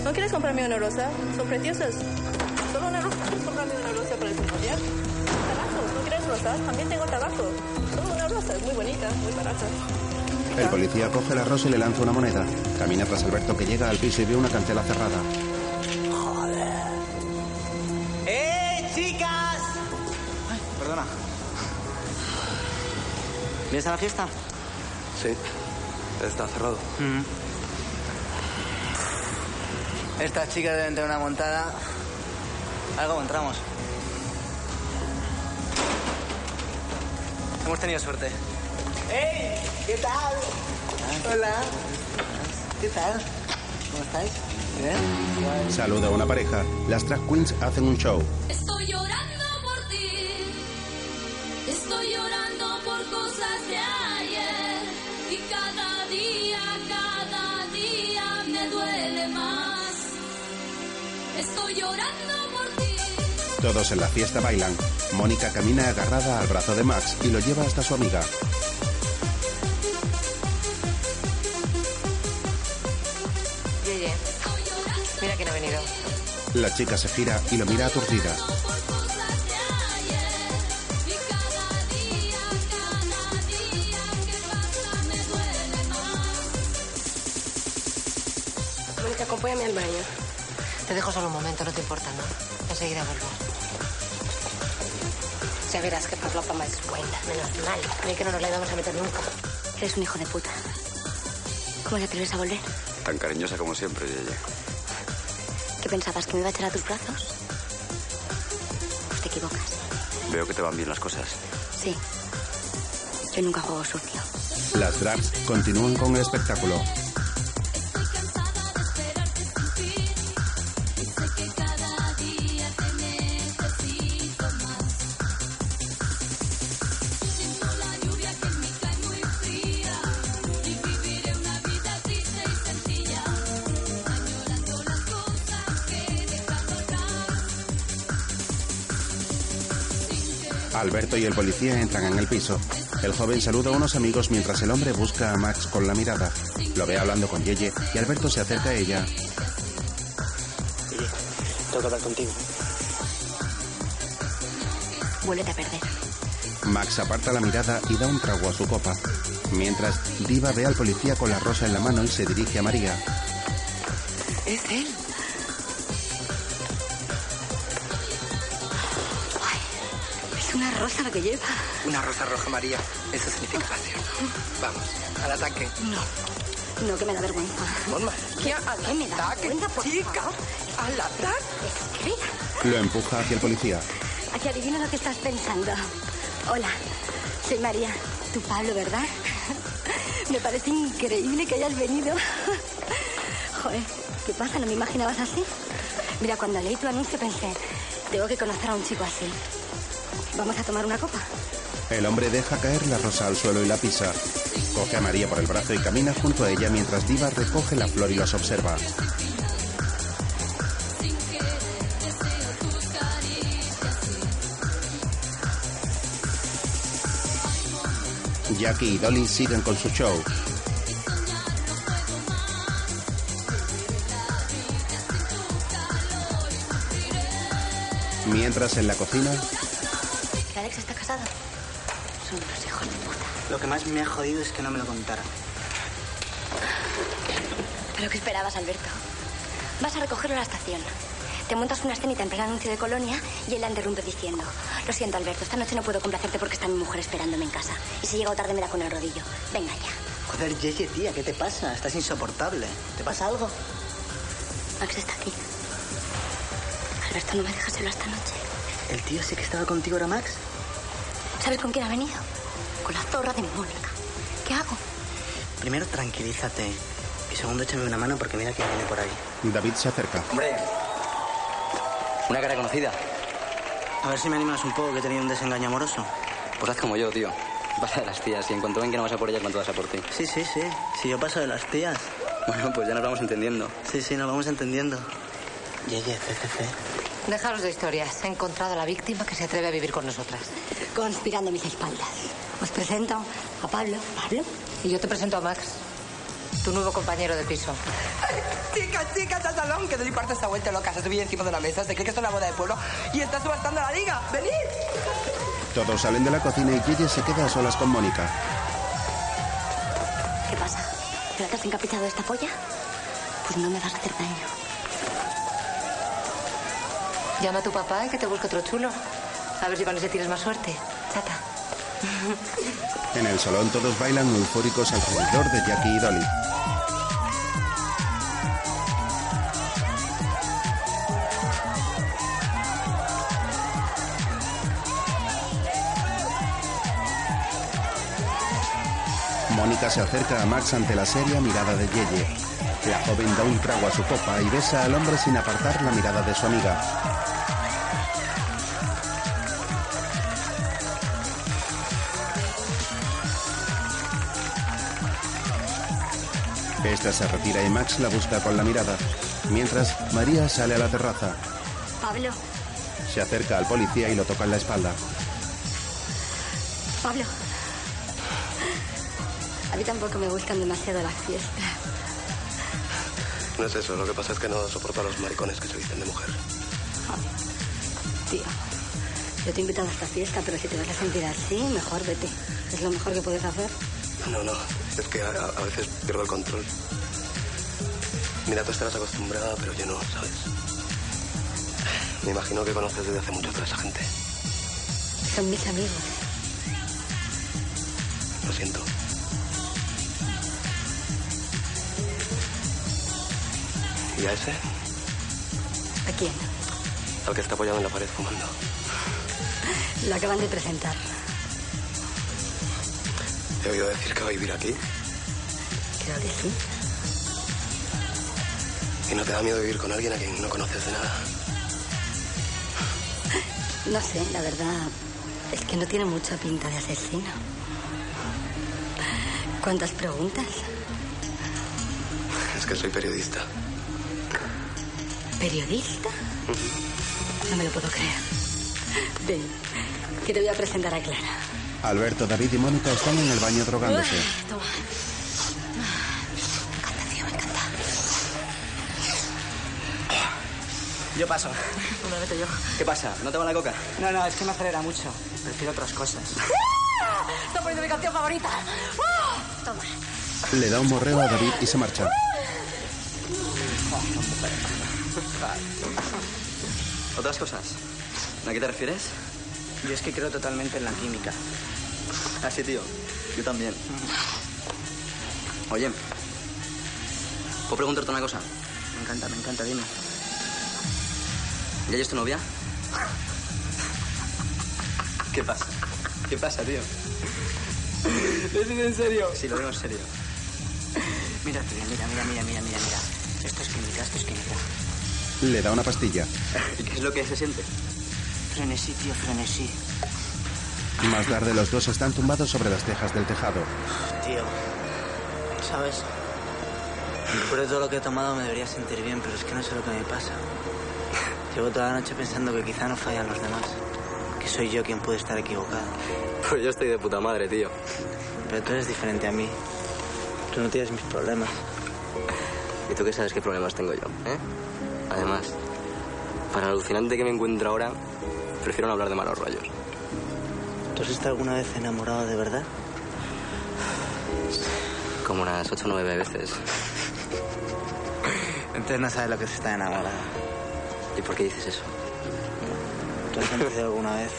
¿No quieres comprarme una rosa? Son preciosas. Solo una rosa. ¿Quieres comprarme una rosa para tu novia? Tabacos. ¿No quieres rosas? También tengo tabaco. Solo una rosa. Es muy bonita, muy barata. El policía coge la rosa y le lanza una moneda. Camina tras Alberto, que llega al piso y ve una cancela cerrada. Joder. ¡Eh, chicas! Ay, perdona. ¿Vienes a la fiesta? Sí. Está cerrado. Estas chicas deben tener una montada. Algo encontramos. Hemos tenido suerte. ¡Hey! ¿Qué tal? Hola. ¿Qué tal? ¿Cómo estáis? ¿Bien? Saluda a una pareja. Las drag queens hacen un show. Estoy llorando por ti. Estoy llorando por cosas de ayer. Y cada día me duele más. Estoy llorando por ti. Todos en la fiesta bailan. Mónica camina agarrada al brazo de Max y lo lleva hasta su amiga. Mira que no ha venido. La chica se gira y lo mira aturdida. Mónica, acompáñame al baño. Te dejo solo un momento, no te importa, ¿no? Enseguida vuelvo. Ya verás que por la fama es buena, menos mal. Creí que no nos la íbamos a meter nunca. Eres un hijo de puta. ¿Cómo te atreves a volver? Tan cariñosa como siempre, Yeye. ¿Qué pensabas, que me iba a echar a tus brazos? Pues te equivocas. Veo que te van bien las cosas. Sí. Yo nunca juego sucio. Las drags continúan con el espectáculo. Alberto y el policía entran en el piso. El joven saluda a unos amigos mientras el hombre busca a Max con la mirada. Lo ve hablando con Yeye y Alberto se acerca a ella. Yeye, tengo que hablar contigo. Vuélvete a perder. Max aparta la mirada y da un trago a su copa. Mientras, Diva ve al policía con la rosa en la mano y se dirige a María. ¿Es él? ¿Rosa la que lleva? Una rosa roja, María. Eso significa pasión. Vamos, al ataque. No, que me da vergüenza. ¿Qué? ¿Al ataque? Me da vergüenza, por chica. Favor. ¿Al ataque? Lo empuja hacia el policía. A que adivino lo que estás pensando. Hola, soy María. Tú, Pablo, ¿verdad? Me parece increíble que hayas venido. Joder, ¿qué pasa? ¿No me imaginabas así? Mira, cuando leí tu anuncio pensé, tengo que conocer a un chico así. ¿Vamos a tomar una copa? El hombre deja caer la rosa al suelo y la pisa. Coge a María por el brazo y camina junto a ella mientras Diva recoge la flor y los observa. Jackie y Dolly siguen con su show. Mientras en la cocina... Alex está casado. Son unos hijos de puta. Lo que más me ha jodido es que no me lo contaran. ¿Pero qué esperabas, Alberto? Vas a recogerlo a la estación. Te montas una escenita en pleno anuncio de Colonia y él la interrumpe diciendo: lo siento, Alberto, esta noche no puedo complacerte porque está mi mujer esperándome en casa. Y si llego tarde me da con el rodillo. Venga ya. Joder, Yeye, tía, ¿qué te pasa? Estás insoportable. ¿Te pasa algo? Max está aquí. Alberto, no me dejas solo esta noche. ¿El tío sí que estaba contigo ahora, Max? ¿Sabes con quién ha venido? Con la zorra de Mónica. ¿Qué hago? Primero, tranquilízate. Y segundo, échame una mano porque mira quién viene por ahí. David se acerca. ¡Hombre! Una cara conocida. A ver si me animas un poco, que he tenido un desengaño amoroso. Pues haz como yo, tío. Pasa de las tías. Y en cuanto ven que no vas a por ellas, cuanto vas a por ti. Sí. Si yo paso de las tías. Bueno, pues ya nos vamos entendiendo. Sí, nos vamos entendiendo. Yeye, Dejaros de historias. He encontrado a la víctima que se atreve a vivir con nosotras. Conspirando a mis espaldas. Os presento a Pablo. ¿Pablo? Y yo te presento a Max. Tu nuevo compañero de piso. Chica, chasalón, que doy parte esta vuelta loca. Se subí encima de la mesa, se cree que es una boda de pueblo y está subastando la liga. ¡Venid! Todos salen de la cocina y Gigi se queda a solas con Mónica. ¿Qué pasa? ¿Te has encaprichado de esta polla? Pues no me vas a hacer daño. Llama a tu papá y que te busque otro chulo. A ver si con ese tienes más suerte, chata. En el salón todos bailan eufóricos alrededor de Jackie y Dolly. Mónica se acerca a Max ante la seria mirada de Yeye. La joven da un trago a su copa y besa al hombre sin apartar la mirada de su amiga. Esta se retira y Max la busca con la mirada. Mientras, María sale a la terraza. Pablo. Se acerca al policía y lo toca en la espalda. Pablo. A mí tampoco me gustan demasiado las fiestas. No es eso, lo que pasa es que no soporto a los maricones que se visten de mujer. Oh, tío, yo te he invitado a esta fiesta, pero si te vas a sentir así, mejor vete. Es lo mejor que puedes hacer. No, es que a veces pierdo el control. Mira, tú estarás acostumbrada, pero yo no, ¿sabes? Me imagino que conoces desde hace mucho a toda esa gente. Son mis amigos. Lo siento. ¿Y a ese? ¿A quién? Al que está apoyado en la pared fumando. Lo acaban de presentar. ¿He oído decir que va a vivir aquí? Creo que sí. ¿Y no te da miedo vivir con alguien a quien no conoces de nada? No sé, la verdad es que no tiene mucha pinta de asesino. ¿Cuántas preguntas? Es que soy periodista. ¿Periodista? No me lo puedo creer. Ven, que te voy a presentar a Clara. Alberto, David y Mónica están en el baño drogándose. Toma. Me encanta, tío, me encanta. Yo paso. No me meto yo. ¿Qué pasa? ¿No te va la coca? No, es que me acelera mucho. Prefiero otras cosas. ¡Está poniendo mi canción favorita! Toma. Le da un morreo a David y se marcha. Otras cosas. ¿A qué te refieres? Yo es que creo totalmente en la química. Así, tío. Yo también. Oye, ¿puedo preguntarte una cosa? Me encanta, dime. ¿Ya es tu novia? ¿Qué pasa, tío? ¿Lo dices en serio? Sí, lo digo en serio. Mira, tío, mira. Esto es química. Le da una pastilla. ¿Y qué es lo que se siente? Frenesí, tío, frenesí. Más tarde los dos están tumbados sobre las tejas del tejado. Tío, ¿sabes? Después de todo lo que he tomado me debería sentir bien, pero es que no sé lo que me pasa. Llevo toda la noche pensando que quizá no fallan los demás. Que soy yo quien puede estar equivocado. Pues yo estoy de puta madre, tío. Pero tú eres diferente a mí. Tú no tienes mis problemas. ¿Y tú qué sabes qué problemas tengo yo, eh? Además, para el alucinante que me encuentro ahora, prefiero no hablar de malos rollos. ¿Tú has estado alguna vez enamorado de verdad? Como unas 8 o 9 veces. Entonces no sabes lo que es estar enamorado. ¿Y por qué dices eso? ¿Tú has sentido alguna vez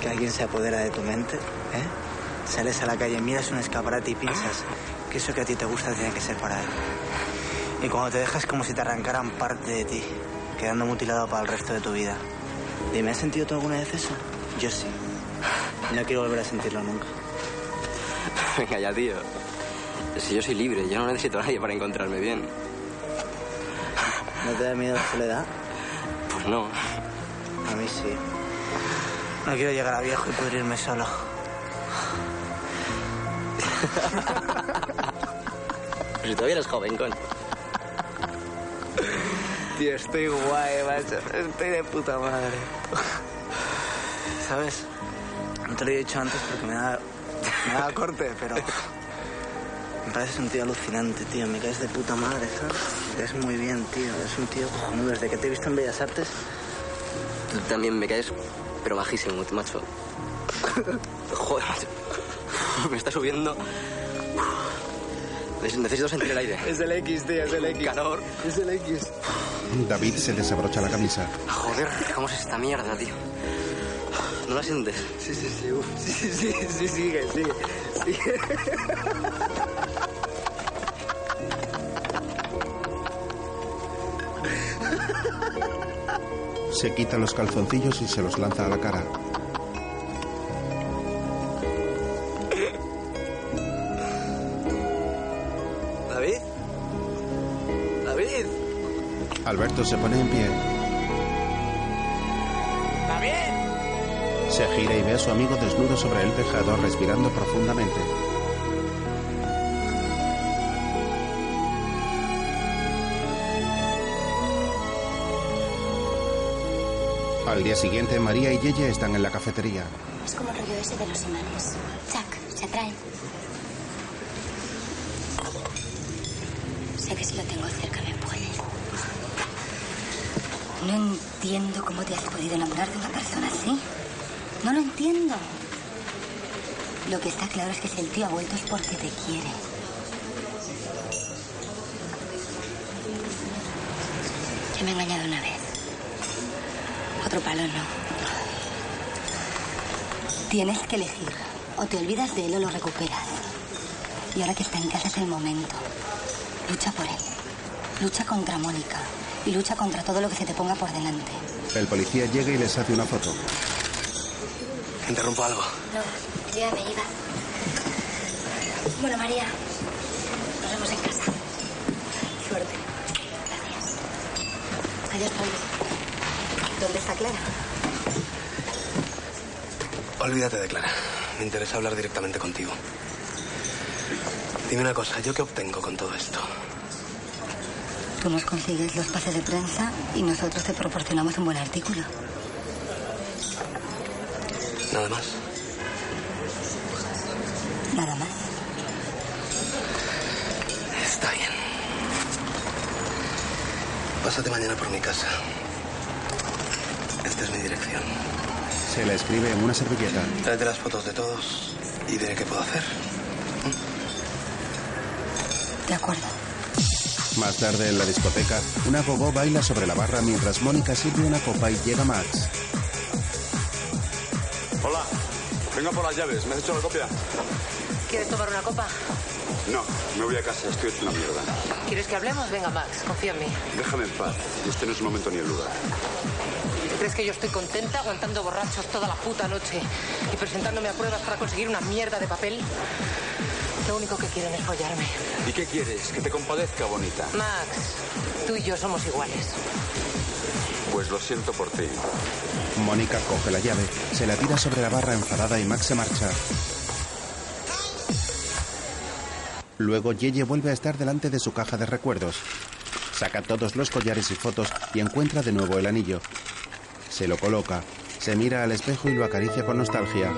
que alguien se apodera de tu mente, eh? Sales a la calle, miras un escaparate y piensas que eso que a ti te gusta tiene que ser para él. Y cuando te dejas como si te arrancaran parte de ti, quedando mutilado para el resto de tu vida. Dime, ¿has sentido tú alguna vez eso? Yo sí. No quiero volver a sentirlo nunca. Venga ya, tío. Si yo soy libre, yo no necesito a nadie para encontrarme bien. ¿No te da miedo la soledad? Pues no. A mí sí. No quiero llegar a viejo y pudrirme solo. Pero si todavía eres joven, coño. Tío, estoy guay, macho. Estoy de puta madre. ¿Sabes? No te lo he dicho antes porque me da corte, pero... Me parece un tío alucinante, tío. Me caes de puta madre, ¿sabes? Es muy bien, tío. Es un tío cojonudo. Desde que te he visto en Bellas Artes... Tú también me caes, pero bajísimo, macho. Joder, macho. Me está subiendo... Necesito sentir el aire. Es el X, tío, es el X. Calor. Es el X. David se desabrocha la camisa. Joder, ¿cómo es esta mierda, tío? ¿No la sientes? Sí, sí, sí. Uf. Sí, sí, sí, sí, sigue, sigue. Sigue. Se quita los calzoncillos y se los lanza a la cara. ¿David? ¿David? Alberto se pone en pie. ¡David! Se gira y ve a su amigo desnudo sobre el tejado, respirando profundamente. Al día siguiente, María y Yeye están en la cafetería. Es como el rollo ese de los imanes. Chuck, se atrae. Sé que si lo tengo cerca me puede. No entiendo cómo te has podido enamorar de una persona así. No lo entiendo. Lo que está claro es que si el tío ha vuelto es porque te quiere. Yo me he engañado una vez. Otro palo no. Tienes que elegir. O te olvidas de él o lo recuperas. Y ahora que está en casa es el momento. Lucha por él. Lucha contra Mónica. Y lucha contra todo lo que se te ponga por delante. El policía llega y les hace una foto. ¿Interrumpo algo? No, ya me iba. Bueno, María, nos vemos en casa. Suerte. Gracias. Adiós, Pablo. ¿Dónde está Clara? Olvídate de Clara. Me interesa hablar directamente contigo. Dime una cosa, ¿yo qué obtengo con todo esto? Tú nos consigues los pases de prensa y nosotros te proporcionamos un buen artículo. ¿Nada más? Nada más. Está bien. Pásate mañana por mi casa. Esta es mi dirección. Se la escribe en una servilleta. Tráete las fotos de todos y diré qué puedo hacer. De acuerdo. Más tarde en la discoteca, una gogó baila sobre la barra mientras Mónica sirve una copa y llega Max. Hola, vengo por las llaves. ¿Me has hecho la copia? ¿Quieres tomar una copa? No, me voy a casa, estoy hecho una mierda. ¿Quieres que hablemos? Venga, Max, confía en mí. Déjame en paz, este no es el momento ni el lugar. ¿Crees que yo estoy contenta aguantando borrachos toda la puta noche y presentándome a pruebas para conseguir una mierda de papel? Lo único que quieren es follarme. ¿Y qué quieres? ¿Que te compadezca, bonita? Max, tú y yo somos iguales. Pues lo siento por ti. Mónica coge la llave, se la tira sobre la barra enfadada y Max se marcha. Luego Yeye vuelve a estar delante de su caja de recuerdos. Saca todos los collares y fotos y encuentra de nuevo el anillo. Se lo coloca, se mira al espejo y lo acaricia con nostalgia.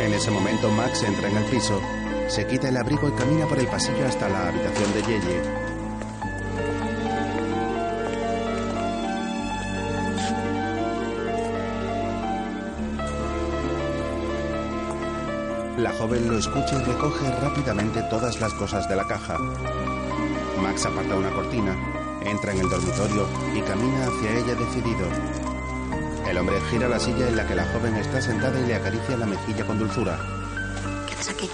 En ese momento Max entra en el piso, se quita el abrigo y camina por el pasillo hasta la habitación de Yeye. La joven lo escucha y recoge rápidamente todas las cosas de la caja. Max aparta una cortina, entra en el dormitorio y camina hacia ella decidido. El hombre gira la silla en la que la joven está sentada y le acaricia la mejilla con dulzura. ¿Qué haces aquí?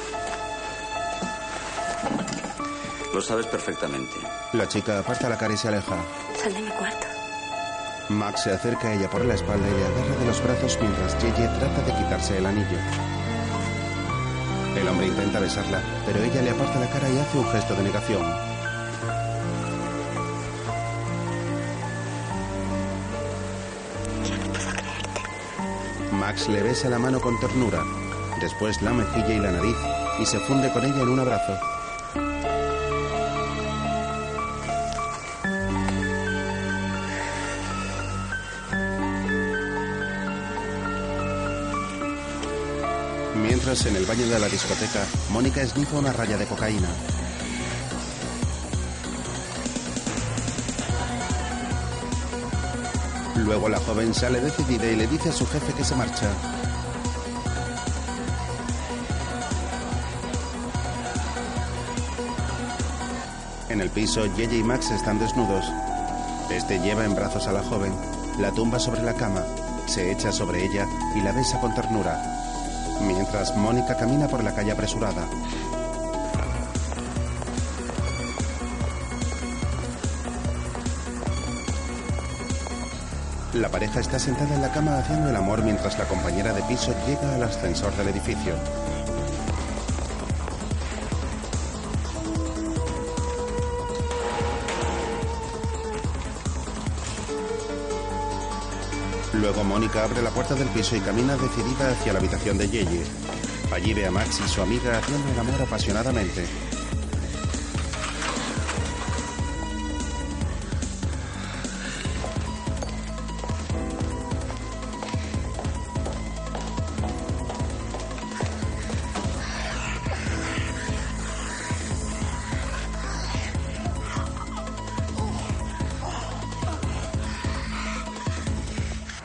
Lo sabes perfectamente. La chica aparta la cara y se aleja. Sal de mi cuarto. Max se acerca a ella por la espalda y le agarra de los brazos mientras Yeye trata de quitarse el anillo. El hombre intenta besarla, pero ella le aparta la cara y hace un gesto de negación. Yo no puedo creerte. Max le besa la mano con ternura, después la mejilla y la nariz, y se funde con ella en un abrazo. Mientras, en el baño de la discoteca, Mónica esnifa una raya de cocaína. Luego la joven sale decidida y le dice a su jefe que se marcha. En el piso, Yeye y Max están desnudos. Este lleva en brazos a la joven, la tumba sobre la cama, se echa sobre ella y la besa con ternura. Mientras, Mónica camina por la calle apresurada. La pareja está sentada en la cama haciendo el amor mientras la compañera de piso llega al ascensor del edificio. Luego Mónica abre la puerta del piso y camina decidida hacia la habitación de Yeye. Allí ve a Max y su amiga haciendo el amor apasionadamente.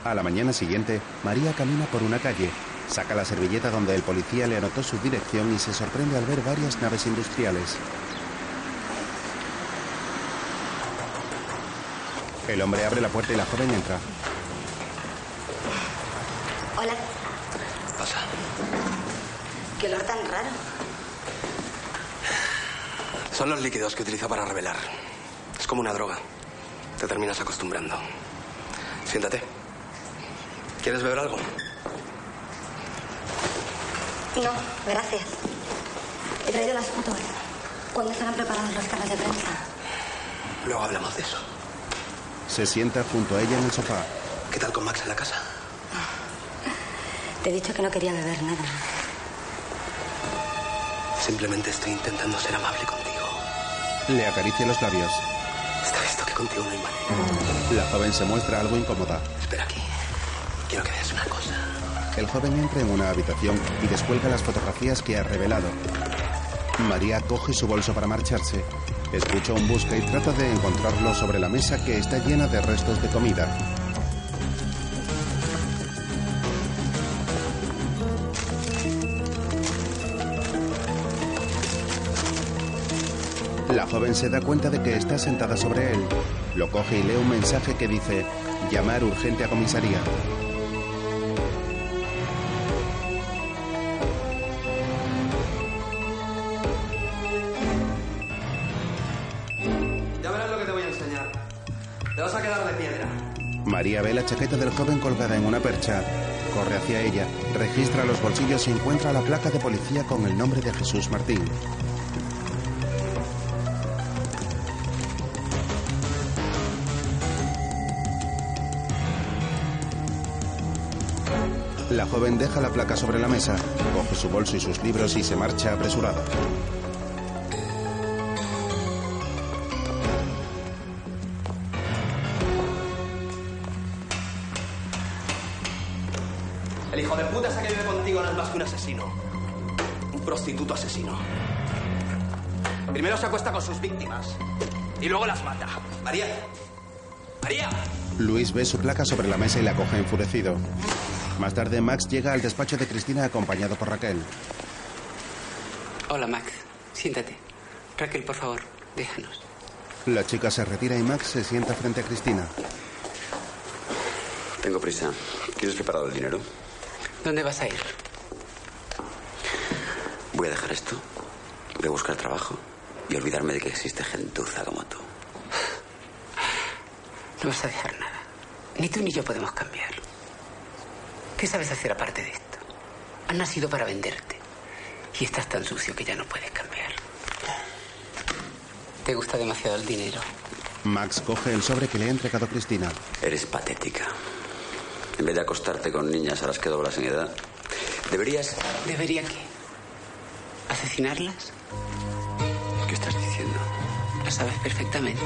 A la mañana siguiente, María camina por una calle, saca la servilleta donde el policía le anotó su dirección y se sorprende al ver varias naves industriales. El hombre abre la puerta y la joven entra. Hola. Pasa. Qué olor tan raro. Son los líquidos que utiliza para revelar. Es como una droga. Te terminas acostumbrando. Siéntate. ¿Quieres beber algo? No, gracias. He traído las fotos. ¿Cuándo estarán preparados los carros de prensa? Luego hablamos de eso. Se sienta junto a ella en el sofá. ¿Qué tal con Max en la casa? Te he dicho que no quería beber nada. Simplemente estoy intentando ser amable contigo. Le acaricia los labios. Está visto que contigo no hay manera. La joven se muestra algo incómoda. Espera aquí. Quiero que veas una cosa. El joven entra en una habitación y descuelga las fotografías que ha revelado. María coge su bolso para marcharse. Escucha un busca y trata de encontrarlo sobre la mesa que está llena de restos de comida. La joven se da cuenta de que está sentada sobre él. Lo coge y lee un mensaje que dice: llamar urgente a comisaría. María ve la chaqueta del joven colgada en una percha. Corre hacia ella, registra los bolsillos y encuentra la placa de policía con el nombre de Jesús Martín. La joven deja la placa sobre la mesa, coge su bolso y sus libros y se marcha apresurada. Un asesino. Un prostituto asesino. Primero se acuesta con sus víctimas y luego las mata. María. María. Luis ve su placa sobre la mesa y la coge enfurecido. Más tarde, Max llega al despacho de Cristina acompañado por Raquel. Hola, Max. Siéntate. Raquel, por favor, déjanos. La chica se retira y Max se sienta frente a Cristina. Tengo prisa. ¿Quieres preparado el dinero? ¿Dónde vas a ir? Voy a dejar esto, voy a buscar trabajo y olvidarme de que existe gentuza como tú. No vas a dejar nada. Ni tú ni yo podemos cambiar. ¿Qué sabes hacer aparte de esto? Has nacido para venderte. Y estás tan sucio que ya no puedes cambiar. Te gusta demasiado el dinero. Max coge el sobre que le ha entregado Cristina. Eres patética. En vez de acostarte con niñas a las que doblas en edad, deberías... ¿Debería qué? ¿Asesinarlas? ¿Qué estás diciendo? Lo sabes perfectamente.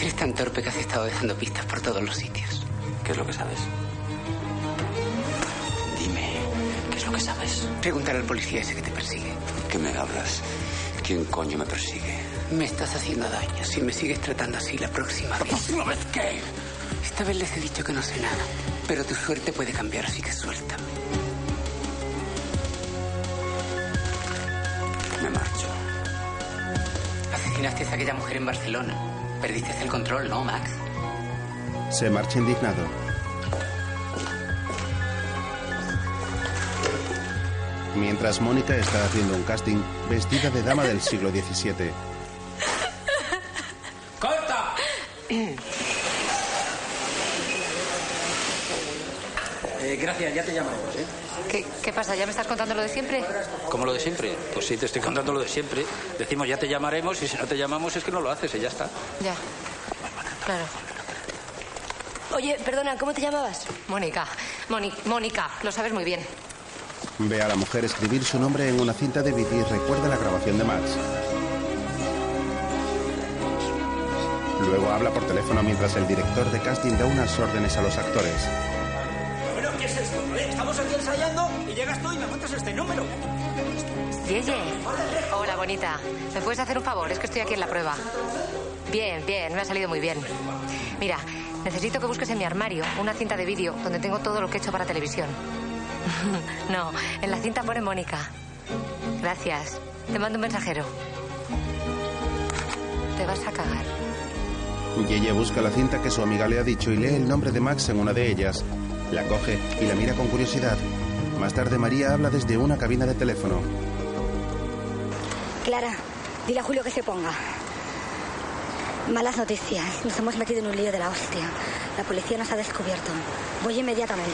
Eres tan torpe que has estado dejando pistas por todos los sitios. ¿Qué es lo que sabes? Dime, lo que sabes? Preguntar al policía ese que te persigue. ¿Qué me hablas? ¿Quién coño me persigue? Me estás haciendo daño. Si me sigues tratando así la próxima vez... ¿La próxima vez qué? Esta vez les he dicho que no sé nada. Pero tu suerte puede cambiar, así que suéltame. Me marcho. Asesinaste a aquella mujer en Barcelona. Perdiste el control, ¿no, Max? Se marcha indignado. Mientras Mónica está haciendo un casting vestida de dama del siglo XVII. ¡Corta! Gracias, ya te llamaremos, ¿eh? ¿Qué pasa? ¿Ya me estás contando lo de siempre? ¿Cómo lo de siempre? Pues sí, te estoy contando lo de siempre. Decimos, ya te llamaremos, y si no te llamamos es que no lo haces y ya está. Ya. Claro. Oye, perdona, ¿cómo te llamabas? Mónica. Mónica, lo sabes muy bien. Ve a la mujer escribir su nombre en una cinta de vídeo y recuerda la grabación de Max. Luego habla por teléfono mientras el director de casting da unas órdenes a los actores. Bueno, ¿qué es esto? Estamos aquí ensayando y llegas tú y me cuentas este número. Yeye. Hola, bonita. ¿Me puedes hacer un favor? Es que estoy aquí en la prueba. Bien, bien, me ha salido muy bien. Mira, necesito que busques en mi armario una cinta de vídeo donde tengo todo lo que he hecho para televisión. No, en la cinta pone Mónica. Gracias. Te mando un mensajero. Te vas a cagar. Yeye busca la cinta que su amiga le ha dicho y lee el nombre de Max en una de ellas. La coge y la mira con curiosidad. Más tarde María habla desde una cabina de teléfono. Clara, dile a Julio que se ponga. Malas noticias. Nos hemos metido en un lío de la hostia. La policía nos ha descubierto. Voy inmediatamente.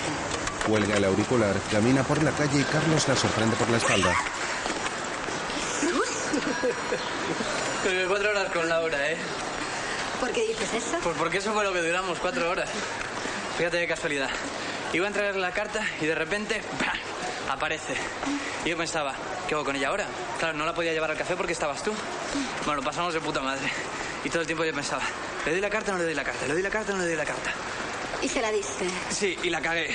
Cuelga el auricular, camina por la calle y Carlos la sorprende por la espalda. Pero 4 horas con Laura, ¿eh? ¿Por qué dices eso? Pues porque eso fue lo que duramos, 4 horas. Fíjate qué casualidad. Iba a entregarle la carta y de repente... ¡pam! Aparece. Y yo pensaba, ¿qué hago con ella ahora? Claro, no la podía llevar al café porque estabas tú. Bueno, lo pasamos de puta madre. Y todo el tiempo yo pensaba, ¿le doy la carta o no le doy la carta? ¿Le doy la carta o no le doy la carta? ¿Y se la diste? Sí, y la cagué.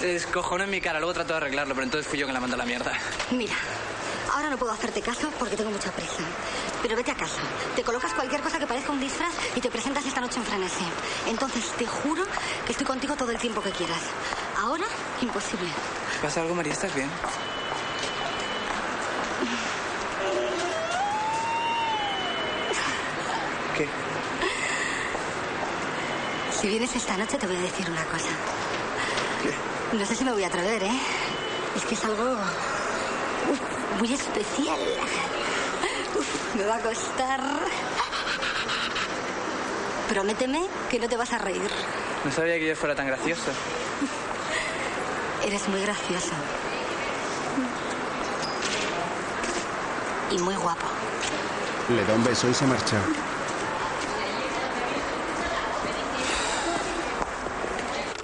Descojonó en mi cara, luego trató de arreglarlo, pero entonces fui yo que la mandé a la mierda. Mira, ahora no puedo hacerte caso porque tengo mucha prisa. Pero vete a casa, te colocas cualquier cosa que parezca un disfraz y te presentas esta noche en Frenesí. Entonces te juro que estoy contigo todo el tiempo que quieras. Ahora, imposible. ¿Pasa algo, María? ¿Estás bien? ¿Qué? Si vienes esta noche te voy a decir una cosa. No sé si me voy a atrever, ¿eh? Es que es algo muy especial. Me va a costar. Prométeme que no te vas a reír. No sabía que yo fuera tan gracioso. Eres muy gracioso. Y muy guapo. Le da un beso y se marcha.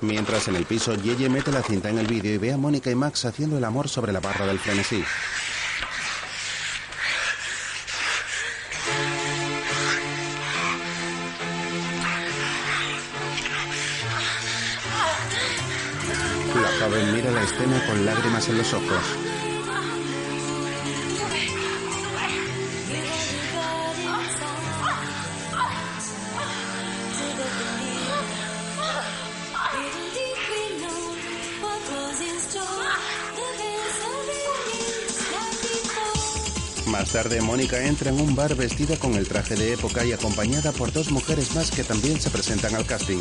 Mientras en el piso, Yeye mete la cinta en el vídeo y ve a Mónica y Max haciendo el amor sobre la barra del Frenesí. La joven mira la escena con lágrimas en los ojos. Más tarde, Mónica entra en un bar vestida con el traje de época y acompañada por 2 mujeres más que también se presentan al casting.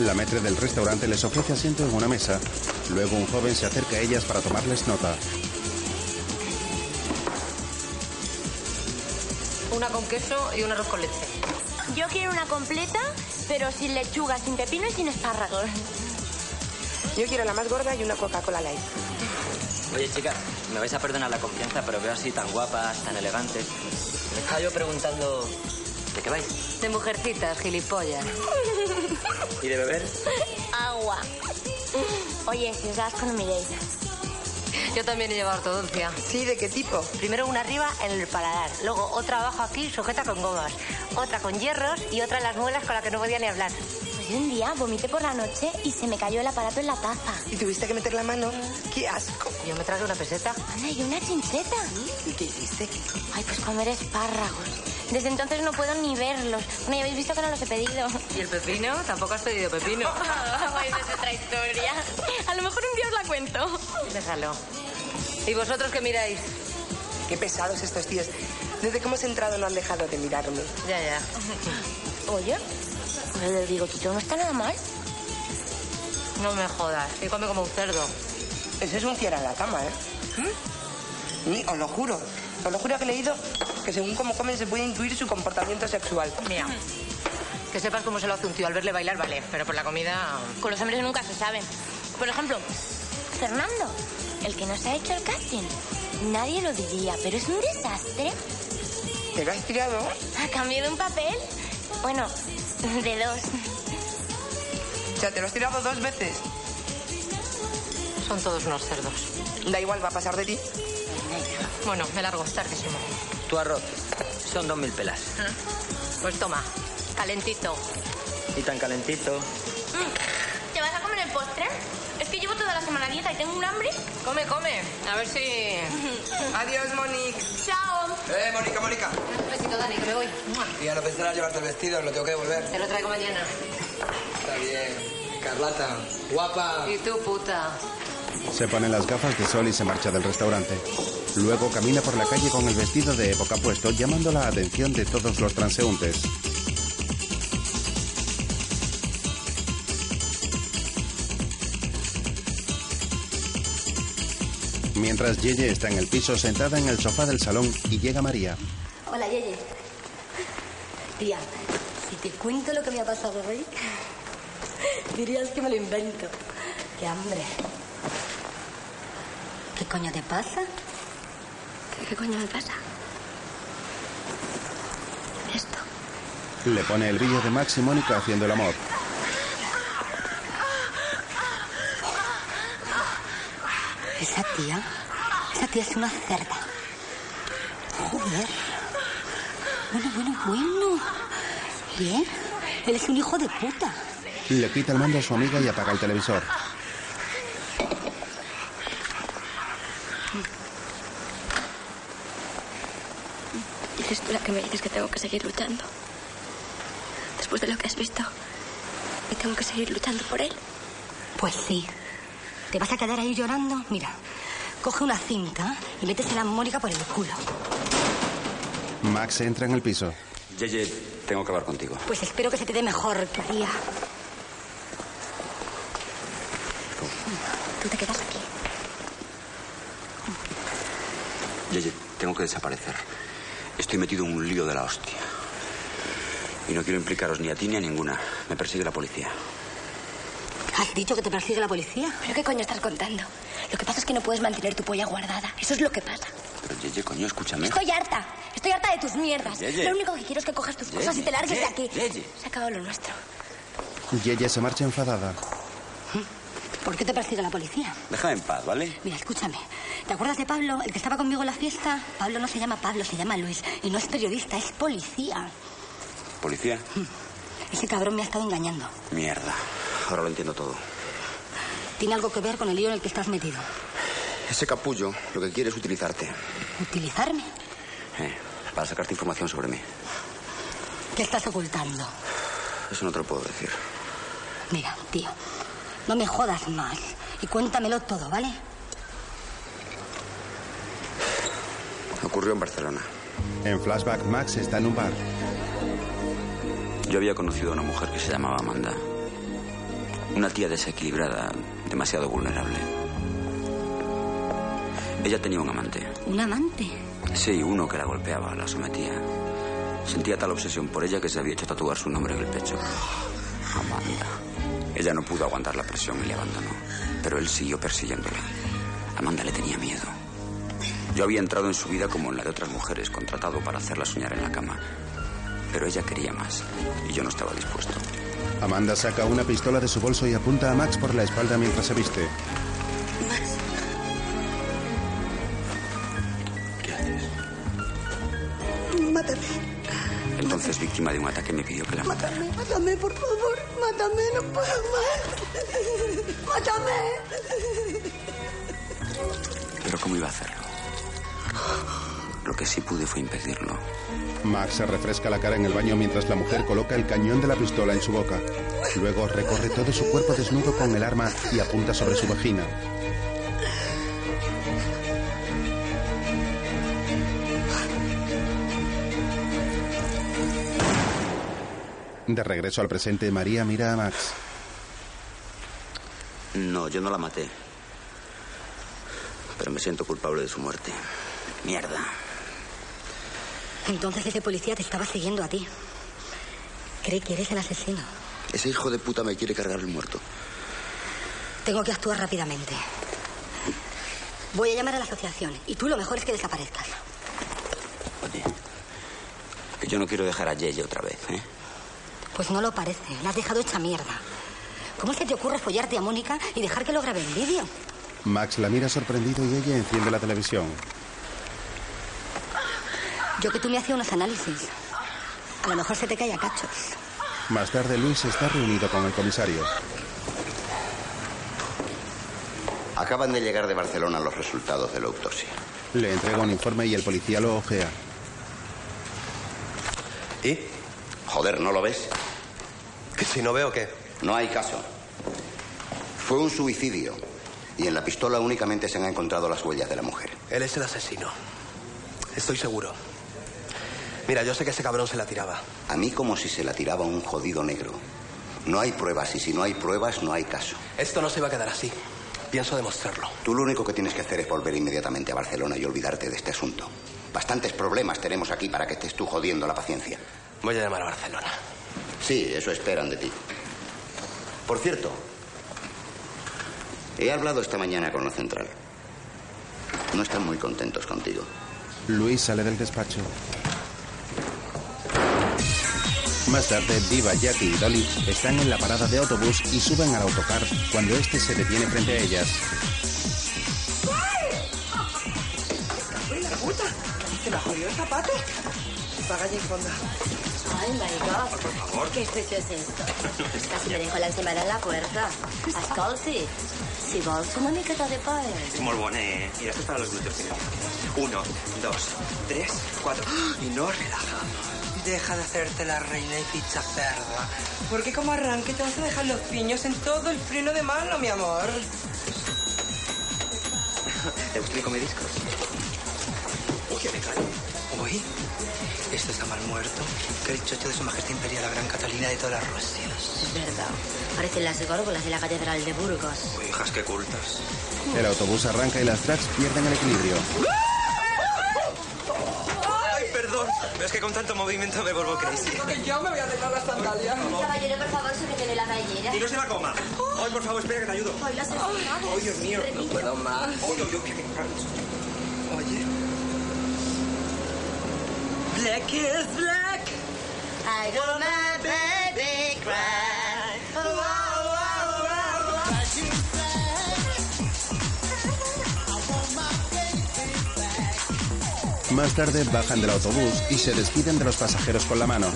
La maître del restaurante les ofrece asiento en una mesa. Luego un joven se acerca a ellas para tomarles nota. Una con queso y un arroz con leche. Yo quiero una completa, pero sin lechuga, sin pepino y sin espárragos. Yo quiero la más gorda y una Coca-Cola Light. Oye, chica, me vais a perdonar la confianza, pero veo así tan guapas, tan elegantes. Me estaba yo preguntando... ¿De qué vais? De mujercitas, gilipollas. ¿Y de beber? Agua. Oye, si os das, no miréis. Yo también he llevado ortodoncia. ¿Sí? ¿De qué tipo? Primero una arriba en el paladar, luego otra abajo aquí sujeta con gomas, otra con hierros y otra en las muelas con la que no podía ni hablar. Pues un día vomité por la noche y se me cayó el aparato en la taza. ¿Y tuviste que meter la mano? ¡Qué asco! Yo me traje una peseta. Ana, ¿y una chincheta? ¿Y qué hiciste? Ay, pues comer espárragos. Desde entonces no puedo ni verlos. Bueno, ya habéis visto que no los he pedido. ¿Y el pepino? Tampoco has pedido pepino. Ay, esa es otra historia. A lo mejor un día os la cuento. Déjalo. ¿Y vosotros qué miráis? Qué pesados estos tíos. Desde que hemos entrado no han dejado de mirarme. Ya, ya. Oye, pues el bigotito no está nada mal. No me jodas, que come como un cerdo. Ese es un fiera en la cama, ¿eh? Sí, os lo juro. Os lo juro que he leído que según cómo comen se puede intuir su comportamiento sexual. Mira, que sepas cómo se lo hace un tío al verle bailar, vale, pero por la comida... Con los hombres nunca se saben. Por ejemplo, Fernando, el que nos ha hecho el casting. Nadie lo diría, pero es un desastre. ¿Te lo has tirado? A cambio de un papel. Bueno, de dos. O sea, te lo has tirado dos veces. Son todos unos cerdos. Da igual, va a pasar de ti. Bueno, me largo, tardísimo. Tu arroz, son 2000 pelas. Pues toma, calentito. Y tan calentito. ¿Te vas a comer el postre? Es que llevo toda la semana dieta y tengo un hambre. Come, come. A ver si... Adiós, Monique. Chao. Mónica, Mónica. Un besito, Dani, que me voy. Y ya no pensarás llevarte el vestido, lo tengo que devolver. Te lo traigo mañana. Está bien. Carlota, guapa. Y tú, puta. Se pone las gafas de sol y se marcha del restaurante. Luego camina por la calle con el vestido de época puesto, llamando la atención de todos los transeúntes. Mientras Yeye está en el piso, sentada en el sofá del salón, y llega María. Hola, Yeye. Tía, si te cuento lo que me ha pasado hoy, dirías que me lo invento. ¡Qué hambre! ¿Qué coño te pasa? ¿Qué coño me pasa? Esto. Le pone el vídeo de Max y Mónica haciendo el amor. Esa tía es una cerda. Joder. Bueno. Bien. Él es un hijo de puta. Le quita el mando a su amiga y apaga el televisor. ¿Eres tú la que me dices que tengo que seguir luchando? Después de lo que has visto, ¿y tengo que seguir luchando por él? Pues sí. ¿Te vas a quedar ahí llorando? Mira, coge una cinta y métesela a Mónica por el culo. Max entra en el piso. Yeye, tengo que hablar contigo. Pues espero que se te dé mejor, María. Tú te quedas aquí. Yeye, tengo que desaparecer. Estoy metido en un lío de la hostia. Y no quiero implicaros ni a ti ni a ninguna. Me persigue la policía. ¿Has dicho que te persigue la policía? ¿Pero qué coño estás contando? Lo que pasa es que no puedes mantener tu polla guardada. Eso es lo que pasa. Pero, Yeye, coño, escúchame. Estoy harta de tus mierdas. Yeye. Lo único que quiero es que cojas tus cosas y te largues de aquí. Yeye. Se ha acabado lo nuestro. Yeye se marcha enfadada. ¿Por qué te persigue la policía? Déjame en paz, ¿vale? Mira, escúchame. ¿Te acuerdas de Pablo, el que estaba conmigo en la fiesta? Pablo no se llama Pablo, se llama Luis. Y no es periodista, es policía. ¿Policía? Ese cabrón me ha estado engañando. Mierda, ahora lo entiendo todo. Tiene algo que ver con el lío en el que estás metido. Ese capullo lo que quiere es utilizarte. ¿Utilizarme? Para sacarte información sobre mí. ¿Qué estás ocultando? Eso no te lo puedo decir. Mira, tío, no me jodas más y cuéntamelo todo, ¿vale? Ocurrió en Barcelona. En flashback, Max está en un bar. Yo había conocido a una mujer que se llamaba Amanda. Una tía desequilibrada, demasiado vulnerable. Ella tenía un amante. ¿Un amante? Sí, uno que la golpeaba, la sometía. Sentía tal obsesión por ella que se había hecho tatuar su nombre en el pecho. Amanda. Ella no pudo aguantar la presión y le abandonó. Pero él siguió persiguiéndola. Amanda le tenía miedo. Yo había entrado en su vida como en la de otras mujeres, contratado para hacerla soñar en la cama. Pero ella quería más, y yo no estaba dispuesto. Amanda saca una pistola de su bolso y apunta a Max por la espalda mientras se viste. Max, Entonces, víctima de un ataque, me pidió que la matara. Mátame, mátame, por favor. Mátame, no puedo más. Mátame. Pero ¿cómo iba a hacerlo? Lo que sí pude fue impedirlo. Max se refresca la cara en el baño mientras la mujer coloca el cañón de la pistola en su boca. Luego recorre todo su cuerpo desnudo con el arma y apunta sobre su vagina. De regreso al presente, María mira a Max. No, yo no la maté. Pero me siento culpable de su muerte. Mierda. Entonces ese policía te estaba siguiendo a ti. Cree que eres el asesino. Ese hijo de puta me quiere cargar el muerto. Tengo que actuar rápidamente. Voy a llamar a la asociación. Y tú lo mejor es que desaparezcas. Oye, que yo no quiero dejar a Yeye otra vez, ¿eh? Pues no lo parece, la has dejado hecha mierda. ¿Cómo se te ocurre follarte a Mónica y dejar que lo grabe en vídeo? Max la mira sorprendido y ella enciende la televisión. Yo que tú me hacía unos análisis. A lo mejor se te cae a cachos. Más tarde Luis está reunido con el comisario. Acaban de llegar de Barcelona los resultados de la autopsia. Le entrega un informe y el policía lo ojea. ¿Y? Joder, ¿no lo ves? ¿Que si no veo qué? No hay caso. Fue un suicidio. Y en la pistola únicamente se han encontrado las huellas de la mujer. Él es el asesino. Estoy seguro. Mira, yo sé que ese cabrón se la tiraba. A mí como si se la tiraba un jodido negro. No hay pruebas, y si no hay pruebas, no hay caso. Esto no se va a quedar así. Pienso demostrarlo. Tú lo único que tienes que hacer es volver inmediatamente a Barcelona y olvidarte de este asunto. Bastantes problemas tenemos aquí para que estés tú jodiendo la paciencia. Voy a llamar a Barcelona. Sí, eso esperan de ti. Por cierto, he hablado esta mañana con la central. No están muy contentos contigo. Luis sale del despacho. Más tarde, Diva, Jackie y Dolly están en la parada de autobús y suben al autocar cuando este se detiene frente a ellas. ¡Ay! ¡La puta! ¿Te la jodió el zapato? Paga y fonda. Ay, my God. Por favor. ¿Qué fecho es esto? Casi me dejó la encimada en la puerta. Ascolti. Si vols una miqueta de paella. Molt bona, eh? Mira, esto es para los glúteos. Uno, dos, tres, cuatro. Y no relaja. Deja de hacerte la reina y ficha cerda. Porque como arranque te vas a dejar los piños en todo el freno de mano, mi amor. ¿Te gusta el comediscos? Uy, que me cae. Uy. Esto está mal muerto. Que el chocho de su majestad imperial, la gran Catalina de todas las Rusias. Es verdad. Parecen las górgolas de la catedral de Burgos. Uy, hijas, qué cultas. El autobús arranca y las tracks pierden el equilibrio. ¡Ay, perdón! Pero es que con tanto movimiento me vuelvo crazy. Que yo me voy a dejar las sandalias. Caballero, por favor, sujétele la gallera. Y no se la coma. Ay, por favor, espera que te ayudo. Ay, las enfermedades. Ay, Dios mío. No puedo más. Ay, Dios mío, que me canso. Oye... Black is black. I got my baby cry. Oh, oh, oh, oh. Black is black. I want my baby back. Más tarde bajan del autobús y se despiden de los pasajeros con la mano.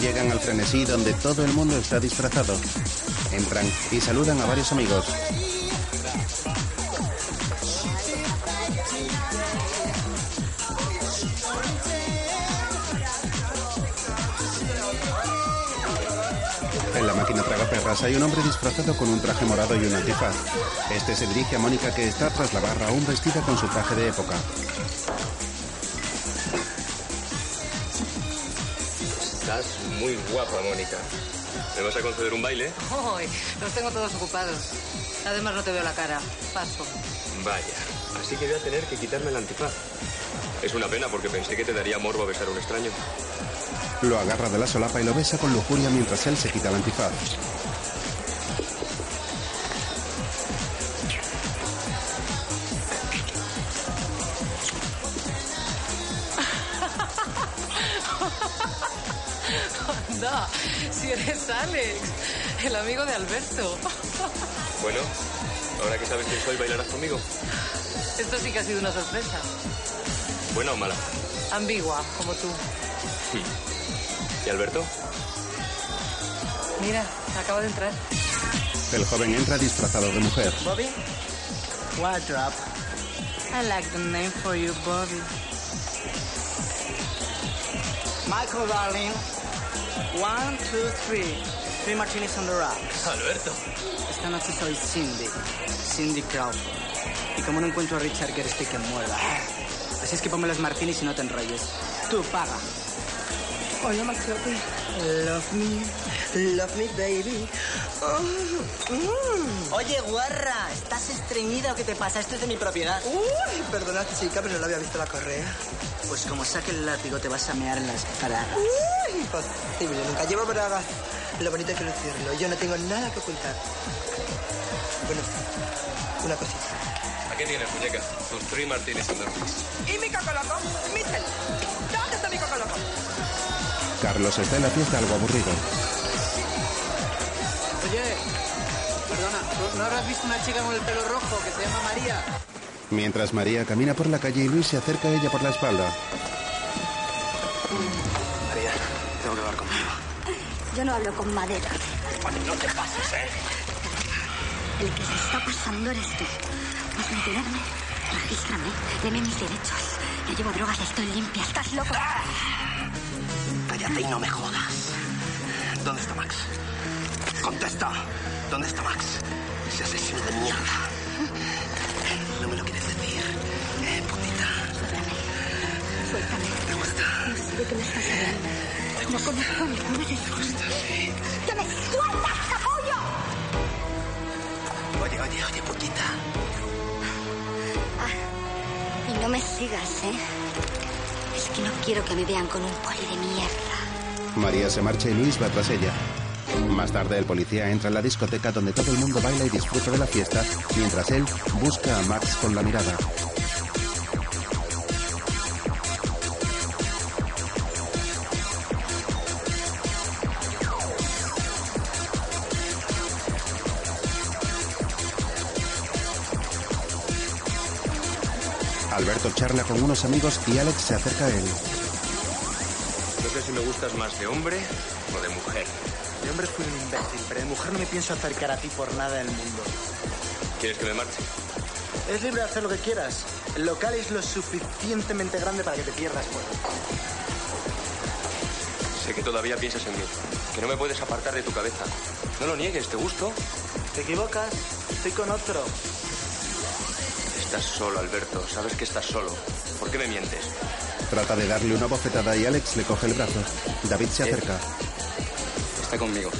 Llegan al Frenesí donde todo el mundo está disfrazado. Entran y saludan a varios amigos. En la máquina tragaperras hay un hombre disfrazado con un traje morado y un antifaz. Este se dirige a Mónica, que está tras la barra aún vestida con su traje de época. Estás muy guapa, Mónica. ¿Me vas a conceder un baile? ¡Ay! Los tengo todos ocupados. Además no te veo la cara. Paso. Vaya. Así que voy a tener que quitarme el antifaz. Es una pena porque pensé que te daría morbo besar a un extraño. Lo agarra de la solapa y lo besa con lujuria mientras él se quita el antifaz. Si eres Alex, el amigo de Alberto. Bueno, ahora que sabes quién soy, ¿bailarás conmigo? Esto sí que ha sido una sorpresa. ¿Buena o mala? Ambigua, como tú. ¿Y Alberto? Mira, acaba de entrar. El joven entra disfrazado de mujer. ¿Bobby? What's up? I like the name for you, Bobby. Michael, darling. 1, 2, 3. 3 martinis on the rocks. Alberto. Esta noche soy Cindy. Cindy Crawford. Y como no encuentro a Richard Gere, estoy que muerda. Así es que ponme los martinis y no te enrolles. Tú, paga. Hola, Max Lopez. Love me, baby. Oye, guarra, ¿estás estreñida o qué te pasa? Esto es de mi propiedad. Uy, perdona, chica, pero no había visto la correa. Pues como saque el látigo te vas a mear en las paradas. Uy, imposible, nunca llevo bragas. Lo bonito es que lucirlo, yo no tengo nada que ocultar. Bueno, una cosita. ¿Aquí tienes, muñeca? Tus 3 martinis and rocks. ¿Y mi cocoloco? ¡Michel! ¿Dónde está mi cocoloco? Carlos está en la fiesta algo aburrido. Oye, perdona, ¿no habrás visto una chica con el pelo rojo que se llama María? Mientras María camina por la calle y Luis se acerca a ella por la espalda. María, tengo que hablar conmigo. Yo no hablo con madera. No te pases, ¿eh? El que se está pasando eres tú. Vas a detenerme, regístrame, deme mis derechos. Yo llevo drogas, estoy limpia, estás loco. Cállate y no me jodas. ¿Dónde está Max? Contesta. ¿Dónde está Max? Ese asesino de mierda. No me lo quieres decir. Putita. Suéltame. ¿Te gusta? No sé de qué me estás hablando. ¿Te gusta? ¿Te gusta? Sí. ¡Que me sueltas, capullo! Oye, putita. Ah, y no me sigas, ¿eh? Es que no quiero que me vean con un poli de mierda. María se marcha y Luis va tras ella. Más tarde, el policía entra en la discoteca donde todo el mundo baila y disfruta de la fiesta, mientras él busca a Max con la mirada. Alberto charla con unos amigos y Alex se acerca a él. No sé si me gustas más de hombre o de mujer. De hombre fui un imbécil, pero de mujer no me pienso acercar a ti por nada del mundo. ¿Quieres que me marche? Es libre de hacer lo que quieras. El local es lo suficientemente grande para que te pierdas, bueno. Sé que todavía piensas en mí, que no me puedes apartar de tu cabeza. No lo niegues, ¿te gusto? Te equivocas, estoy con otro. Estás solo, Alberto, sabes que estás solo. ¿Por qué me mientes? Trata de darle una bofetada y Alex le coge el brazo. David se acerca. Está conmigo.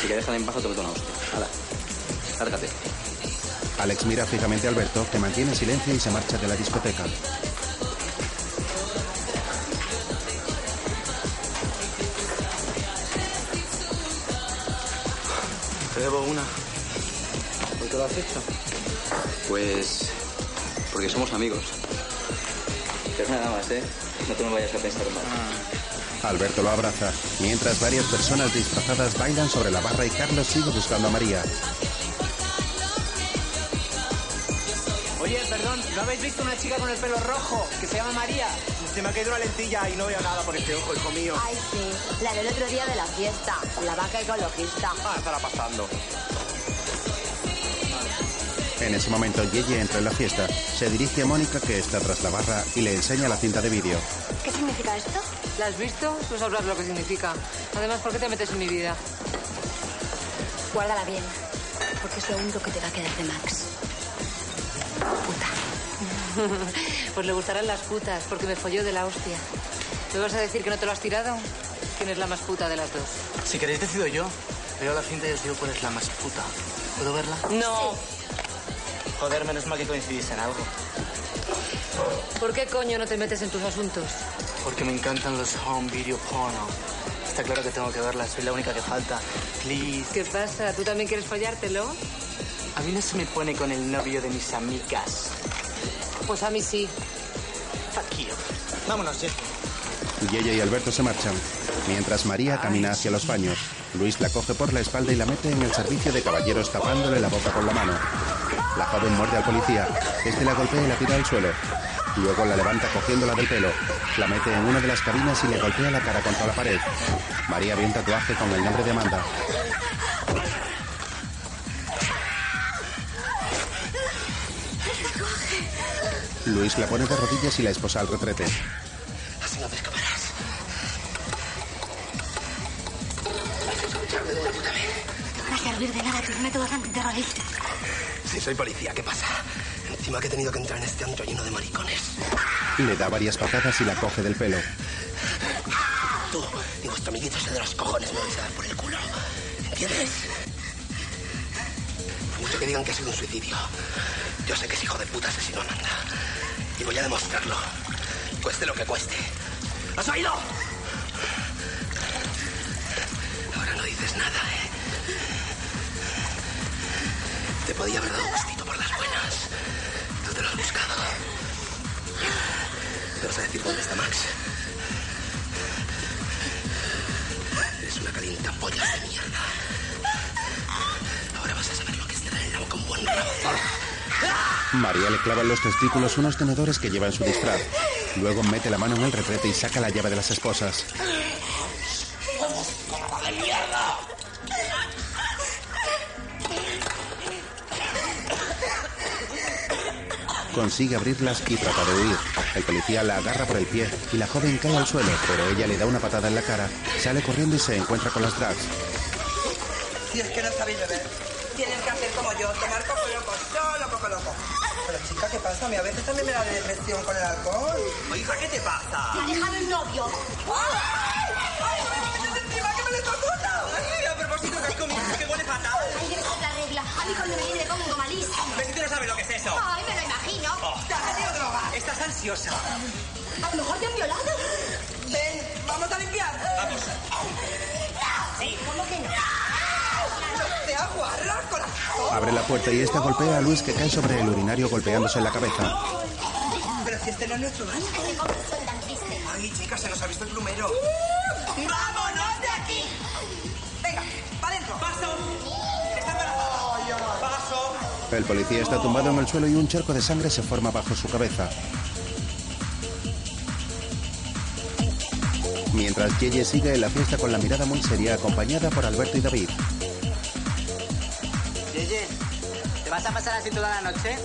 Si que déjala en paz, te meto una hostia. Hala, lárgate. Alex mira fijamente a Alberto, que mantiene silencio y se marcha de la discoteca. Te debo una. ¿Por qué lo has hecho? Pues... porque somos amigos. Pero nada más, ¿eh? No te me vayas a pensar mal. Alberto lo abraza, mientras varias personas disfrazadas bailan sobre la barra y Carlos sigue buscando a María. Oye, perdón, ¿no habéis visto una chica con el pelo rojo que se llama María? Se me ha caído la lentilla y no veo nada por este ojo, hijo mío. Ay, sí, la del otro día de la fiesta, la vaca ecologista. Ah, estará pasando. En ese momento, Yeye entra en la fiesta, se dirige a Mónica, que está tras la barra, y le enseña la cinta de vídeo. ¿Qué significa esto? ¿La has visto? Tú sabrás lo que significa. Además, ¿por qué te metes en mi vida? Guárdala bien, porque es lo único que te va a quedar de Max. Puta. Pues le gustarán las putas, porque me folló de la hostia. ¿Me vas a decir que no te lo has tirado? ¿Quién es la más puta de las dos? Si queréis, decido yo. Veo la cinta y os digo cuál es la más puta. ¿Puedo verla? ¡No! Sí. Joder, menos mal que coincidís en algo. ¿Por qué coño no te metes en tus asuntos? Porque me encantan los home video porno. Está claro que tengo que verlas, soy la única que falta. Please. ¿Qué pasa? ¿Tú también quieres follártelo? A mí no se me pone con el novio de mis amigas. Pues a mí sí. Fuck you. Vámonos, Jeff. Y ella y Alberto se marchan. Mientras María camina hacia los baños, Luis la coge por la espalda y la mete en el servicio de caballeros tapándole la boca con la mano. La joven muerde al policía. Este la golpea y la tira al suelo. Luego la levanta cogiéndola del pelo. La mete en una de las cabinas y le golpea la cara contra la pared. María ve un tatuaje con el nombre de Amanda. Luis la pone de rodillas y la esposa al retrete. Así no te escaparás. No vas a servir de nada tus métodos antiterroristas. Sí, soy policía, ¿qué pasa? Encima que he tenido que entrar en este antro lleno de maricones. Le da varias patadas y la coge del pelo. Tú y vuestro amiguito ese de los cojones me vais a dar por el culo. ¿Entiendes? Por mucho que digan que ha sido un suicidio, yo sé que es hijo de puta asesino Amanda. Y voy a demostrarlo. Cueste lo que cueste. ¿Has oído? Ahora no dices nada, ¿eh? Te podía haber dado gustito por las buenas. Tú te lo has buscado. ¿Te vas a decir dónde está Max? Eres una calientapollas de mierda. Ahora vas a saber lo que es tener el agua con buen rabo. María le clava en los testículos unos tenedores que lleva en su disfraz. Luego mete la mano en el retrete y saca la llave de las esposas. Consigue abrirlas y trata de huir. El policía la agarra por el pie y la joven cae al suelo, pero ella le da una patada en la cara. Sale corriendo y se encuentra con las drags. Si es que no sabéis beber. Tienen que hacer como yo, tomar coco loco, solo coco loco. Pero chica, ¿qué pasa? A mí a veces también me da depresión con el alcohol. Oye, hija, ¿qué te pasa? Me ha dejado el novio. ¡Ay! ¡Ay, no me metes encima, que me lo toco! ¡Ay, a propósito que has comido, que huele fatal! Ay, es otra regla. A mí cuando me viene me pongo malísimo. Pero tú no sabes lo que es eso. Ay, me lo imagino. Te has metido droga. Estás ansiosa. A lo mejor te han violado. Ven, vamos a limpiar. Vamos. Sí, ¿cómo que no? Abre la puerta y esta golpea a Luis, que cae sobre el urinario golpeándose en la cabeza. Pero si este no es nuestro baño. Ay, chicas, se nos ha visto el plumero. ¡Vámonos de aquí! Venga, para adentro. Paso. Está embarazada. Paso. El policía está tumbado en el suelo y un charco de sangre se forma bajo su cabeza. Mientras Yeye sigue en la fiesta con la mirada muy seria, acompañada por Alberto y David. ¿Te vas a pasar así toda la noche?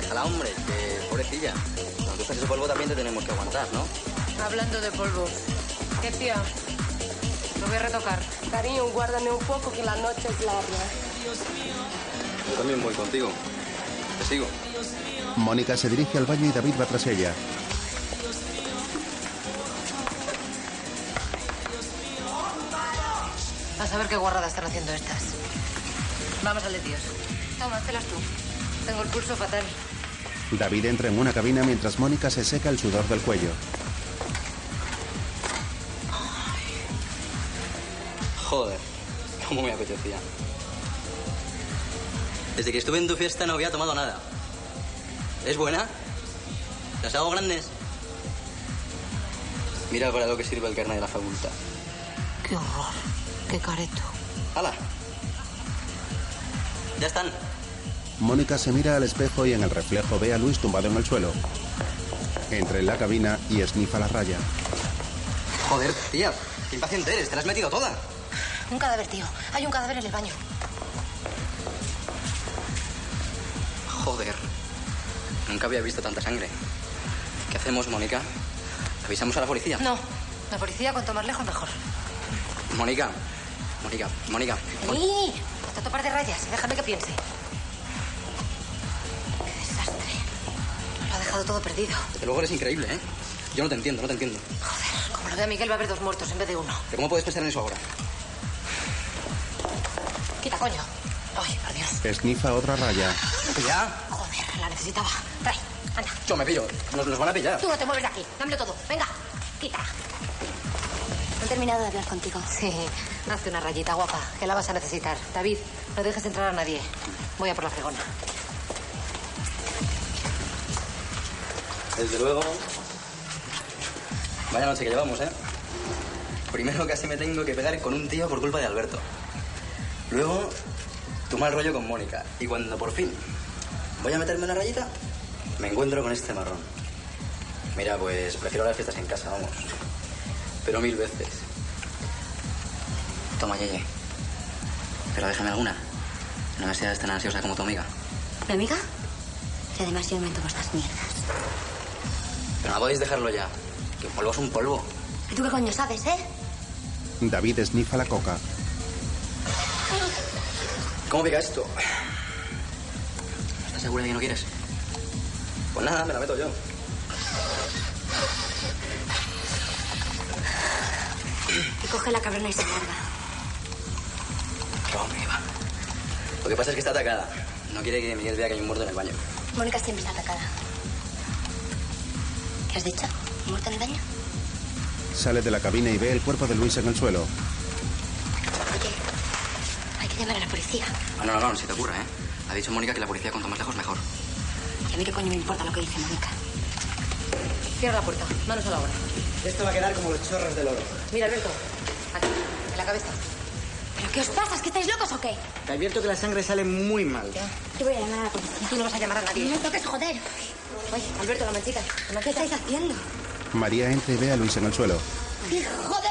Déjala, hombre, que pobrecilla. Nos gusta ese polvo, también te tenemos que aguantar, ¿no? Hablando de polvo. ¿Qué tía? Lo voy a retocar. Cariño, guárdame un poco, que la noche es larga. Dios mío. Yo también voy contigo. Te sigo. Dios mío. Mónica se dirige al baño y David va tras ella. Dios mío. Dios mío. A saber qué guarradas están haciendo estas. Vamos al de Dios. Toma, hazlas tú. Tengo el pulso fatal. David entra en una cabina mientras Mónica se seca el sudor del cuello. Ay. Joder, cómo me apetecía. Desde que estuve en tu fiesta no había tomado nada. ¿Es buena? ¿Las hago grandes? Mira para lo que sirve el carnet de la facultad. Qué horror, qué careto. ¡Hala! Ya están. Mónica se mira al espejo y en el reflejo ve a Luis tumbado en el suelo. Entra en la cabina y esnifa la raya. Joder, tía, qué impaciente eres, te la has metido toda. Un cadáver, tío. Hay un cadáver en el baño. Joder. Nunca había visto tanta sangre. ¿Qué hacemos, Mónica? ¿Avisamos a la policía? No, la policía cuanto más lejos mejor. Mónica. ¡Sí! Te topar de rayas, déjame que piense. Qué desastre. Lo ha dejado todo perdido. Desde luego eres increíble, ¿eh? Yo no te entiendo. Joder, como lo vea Miguel va a haber dos muertos en vez de uno. ¿Pero cómo puedes pensar en eso ahora? Quita, coño. Ay, por Dios. Esnifa otra raya. ¿Ya? Joder, la necesitaba. Trae, anda. Yo me pillo, nos van a pillar. Tú no te mueves de aquí, dámelo todo. Venga, quita. ¿Han terminado de hablar contigo? Sí. Hazte una rayita, guapa, que la vas a necesitar. David, no dejes entrar a nadie. Voy a por la fregona. Desde luego. Vaya noche que llevamos, ¿eh? Primero casi me tengo que pegar con un tío por culpa de Alberto. Luego, tu mal rollo con Mónica. Y cuando por fin voy a meterme una rayita, me encuentro con este marrón. Mira, pues prefiero las fiestas en casa, vamos. Pero mil veces. Toma, Yeye. Pero déjame alguna. No me seas tan ansiosa como tu amiga. ¿Mi amiga? Y además yo me tomo estas mierdas. Pero no podéis dejarlo ya. Que polvo es un polvo. ¿Y tú qué coño sabes, eh? David esnifa la coca. ¿Cómo pica esto? ¿Estás segura de que no quieres? Pues nada, me la meto yo. Y coge la cabrona y se larga. No, me va. Lo que pasa es que está atacada. No quiere que Miguel vea que hay un muerto en el baño. Mónica siempre está atacada. ¿Qué has dicho? ¿Muerto en el baño? Sale de la cabina y ve el cuerpo de Luis en el suelo. Oye, hay que llamar a la policía. No se te ocurra, ¿eh? Ha dicho Mónica que la policía cuanto más lejos mejor. Y a mí qué coño me importa lo que dice Mónica. Cierra la puerta, manos a la obra. Esto va a quedar como los chorros del oro. Mira, Alberto, aquí, en la cabeza. ¿Pero qué os pasa? ¿Es que estáis locos o qué? Te advierto que la sangre sale muy mal. Yo voy a llamar a la policía. Tú no vas a llamar a nadie. No me toques, joder. Oye, Alberto, la manchita. ¿Qué estáis haciendo? María entra y ve a Luis en el suelo. ¡Hijo de puta! ¡Hija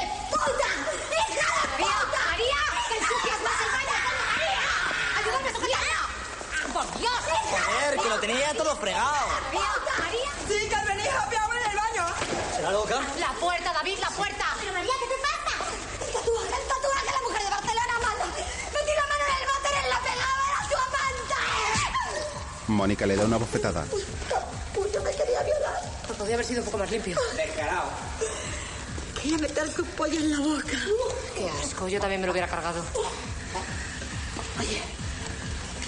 de puta! ¡María! ¡Que ensucias más el baño! ¡María! ¡Ayúdame a sujetarla! ¡Por Dios! ¡Joder, que lo tenía todo fregado! ¡Puta, María! ¡Sí, que venís a pegarme en el baño! ¿Será loca? ¡La puerta, David, la puerta! ¡Pero María, qué te pasa! El tatuaje de la mujer de Barcelona, manda. ¡Metí la mano en el váter en la pelada, era su amante! Mónica le da una bofetada. Puto, me quería violar. Pues podría haber sido un poco más limpio. Descarado. Quería meter su pollo en la boca. Qué asco, yo también me lo hubiera cargado. Oye,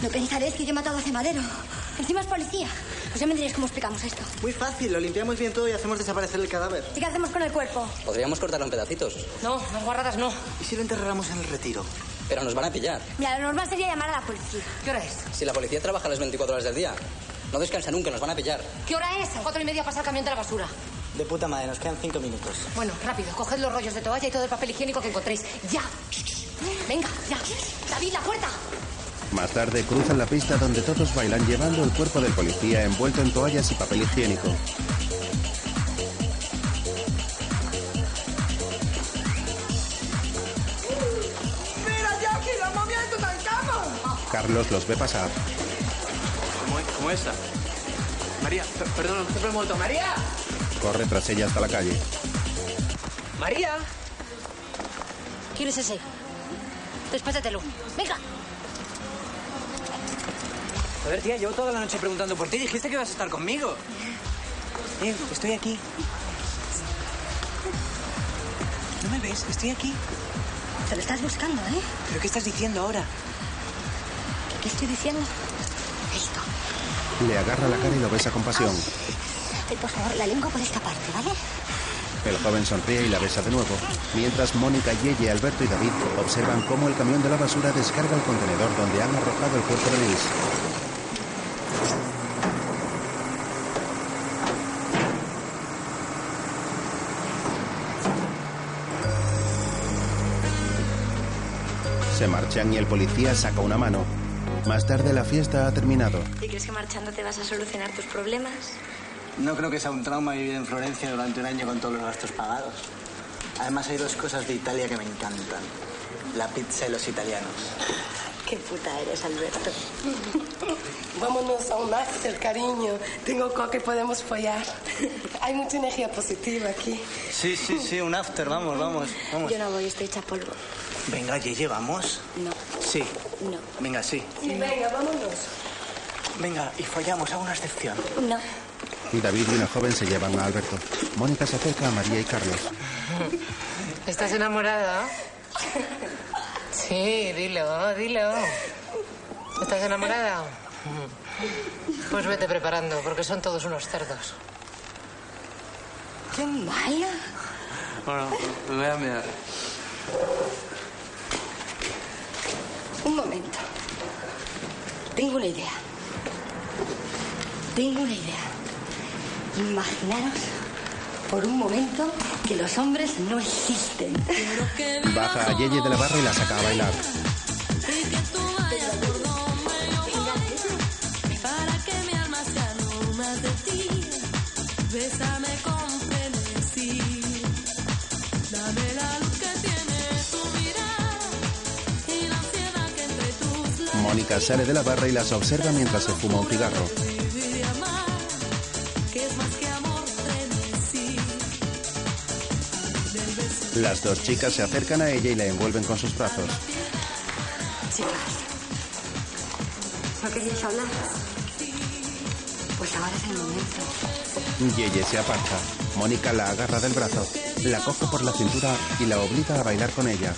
no pensaréis que yo he matado a Cemadero. Encima es policía. Pues ya me diréis cómo explicamos esto. Muy fácil, lo limpiamos bien todo y hacemos desaparecer el cadáver. ¿Y qué hacemos con el cuerpo? Podríamos cortarlo en pedacitos. No, las guarradas no. ¿Y si lo enterráramos en el Retiro? Pero nos van a pillar. Mira, lo normal sería llamar a la policía. ¿Qué hora es? Si la policía trabaja las 24 horas del día, no descansa nunca, nos van a pillar. ¿Qué hora es? 4:30 pasa el camión de la basura. De puta madre, nos quedan 5 minutos. Bueno, rápido, coged los rollos de toalla y todo el papel higiénico que encontréis. ¡Ya! Venga, ya. David, la puerta. Más tarde cruzan la pista donde todos bailan llevando el cuerpo del policía envuelto en toallas y papel higiénico. ¡Mira, Jackie, la momia de Tutankamón! Carlos los ve pasar. ¿Cómo esa? María, perdón, siempre he muerto. ¡María! Corre tras ella hasta la calle. ¡María! ¿Quién es ese? Despáchatelo. ¡Venga! A ver, tía, llevo toda la noche preguntando por ti. Dijiste que ibas a estar conmigo. Estoy aquí. ¿No me ves? Estoy aquí. Te lo estás buscando, ¿eh? ¿Pero qué estás diciendo ahora? ¿Qué estoy diciendo? Esto. Le agarra la cara y lo besa con pasión. Ay, por favor, la lengua por esta parte, ¿vale? El joven sonríe y la besa de nuevo. Mientras Mónica, Yeye, Alberto y David observan cómo el camión de la basura descarga el contenedor donde han arrojado el cuerpo de Luis. Se marchan y el policía saca una mano. Más tarde la fiesta ha terminado. ¿Y crees que marchando te vas a solucionar tus problemas? No creo que sea un trauma vivir en Florencia durante un año con todos los gastos pagados. Además hay 2 cosas de Italia que me encantan. La pizza y los italianos. Qué puta eres, Alberto. Vámonos a un after, cariño. Tengo coque, podemos follar. Hay mucha energía positiva aquí. Sí, un after, vamos. Yo no voy, estoy hecha polvo. Venga, Yeye, ¿vamos? No. Sí. No. Venga, sí. Sí, venga, vámonos. Venga, y follamos, hago una excepción. No. David y una joven se llevan a Alberto. Mónica se acerca a María y Carlos. ¿Estás enamorada? Sí, dilo. ¿Estás enamorada? Pues vete preparando, porque son todos unos cerdos. ¡Qué mala! Bueno, me voy a mirar. Un momento. Tengo una idea. Imaginaros por un momento que los hombres no existen. Baja a Yeye de la barra y la saca a bailar. Mónica sale de la barra y las observa mientras se fuma un cigarro. Las dos chicas se acercan a ella y la envuelven con sus brazos. Chicas, ¿no queríais hablar? Pues ahora es el momento. Yeye se aparta. Mónica la agarra del brazo, la coge por la cintura y la obliga a bailar con ella.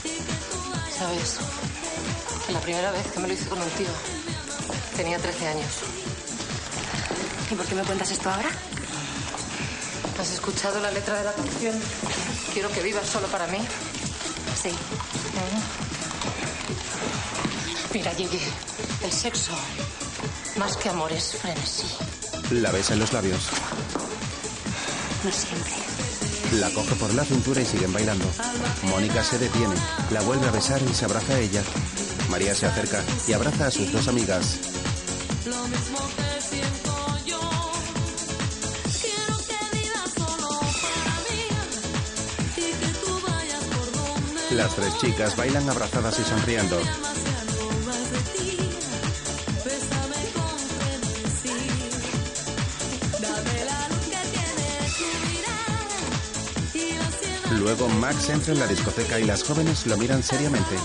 ¿Sabes? La primera vez que me lo hice con un tío tenía 13 años. ¿Y por qué me cuentas esto ahora? ¿Has escuchado la letra de la canción? Quiero que vivas solo para mí. Sí. Mira, Gigi, el sexo, más que amor, es frenesí. La besa en los labios. No siempre. La coge por la cintura y siguen bailando. Mónica se detiene, la vuelve a besar y se abraza a ella. María se acerca y abraza a sus dos amigas. Las tres chicas bailan abrazadas y sonriendo. Luego Max entra en la discoteca y las jóvenes lo miran seriamente.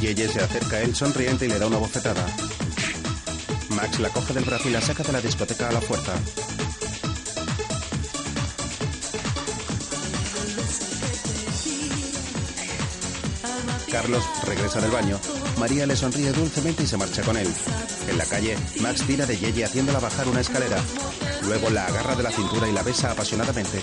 Yeye se acerca a él sonriente y le da una bofetada. Max la coge del brazo y la saca de la discoteca a la fuerza. Carlos regresa del baño. María le sonríe dulcemente y se marcha con él. En la calle, Max tira de Yeye haciéndola bajar una escalera. Luego la agarra de la cintura y la besa apasionadamente.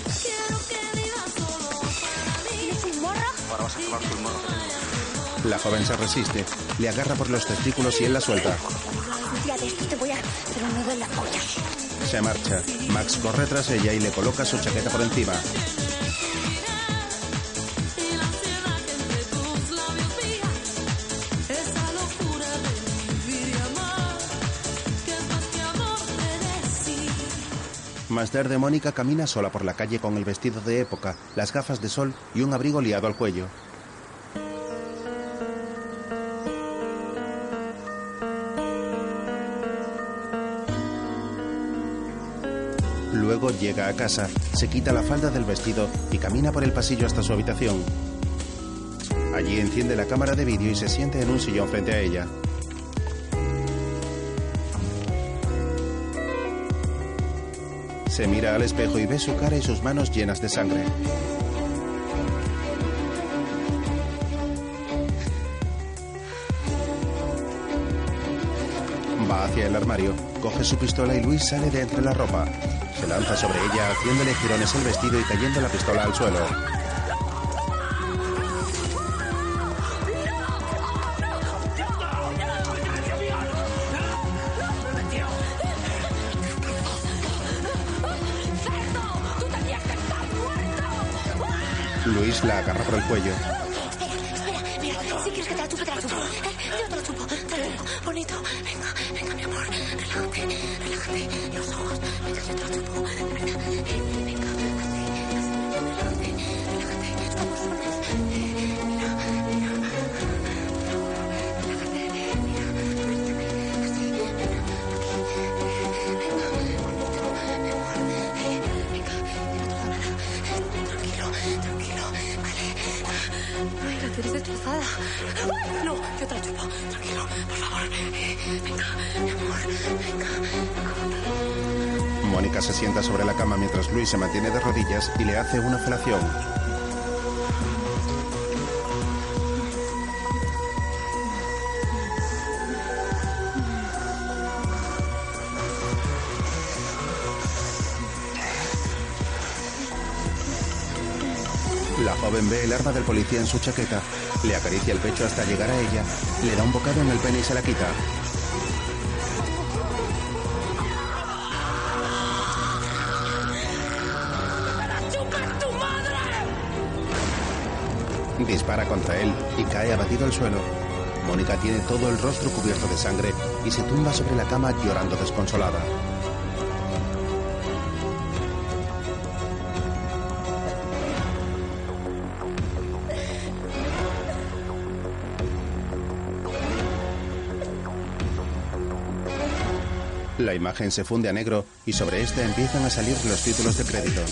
La joven se resiste, le agarra por los testículos y él la suelta. Se marcha. Max corre tras ella y le coloca su chaqueta por encima. Más tarde, Mónica camina sola por la calle con el vestido de época, las gafas de sol y un abrigo liado al cuello. Luego llega a casa, se quita la falda del vestido y camina por el pasillo hasta su habitación. Allí enciende la cámara de vídeo y se siente en un sillón frente a ella. Se mira al espejo y ve su cara y sus manos llenas de sangre. Va hacia el armario, coge su pistola y Luis sale de entre la ropa. Se lanza sobre ella, haciéndole girones el vestido y cayendo la pistola al suelo. Luis la agarra por el cuello. Espera, mira, si quieres que te la chupe, te la chupo. Yo te la chupo, bonito. Venga, mi amor, relájate, los ojos. Mónica se sienta sobre la cama mientras Luis se mantiene de rodillas y le hace una felación. La joven ve el arma del policía en su chaqueta. Le acaricia el pecho hasta llegar a ella, le da un bocado en el pene y se la quita. Dispara contra él y cae abatido al suelo. Mónica tiene todo el rostro cubierto de sangre y se tumba sobre la cama llorando desconsolada. La imagen se funde a negro y sobre esta empiezan a salir los títulos de crédito.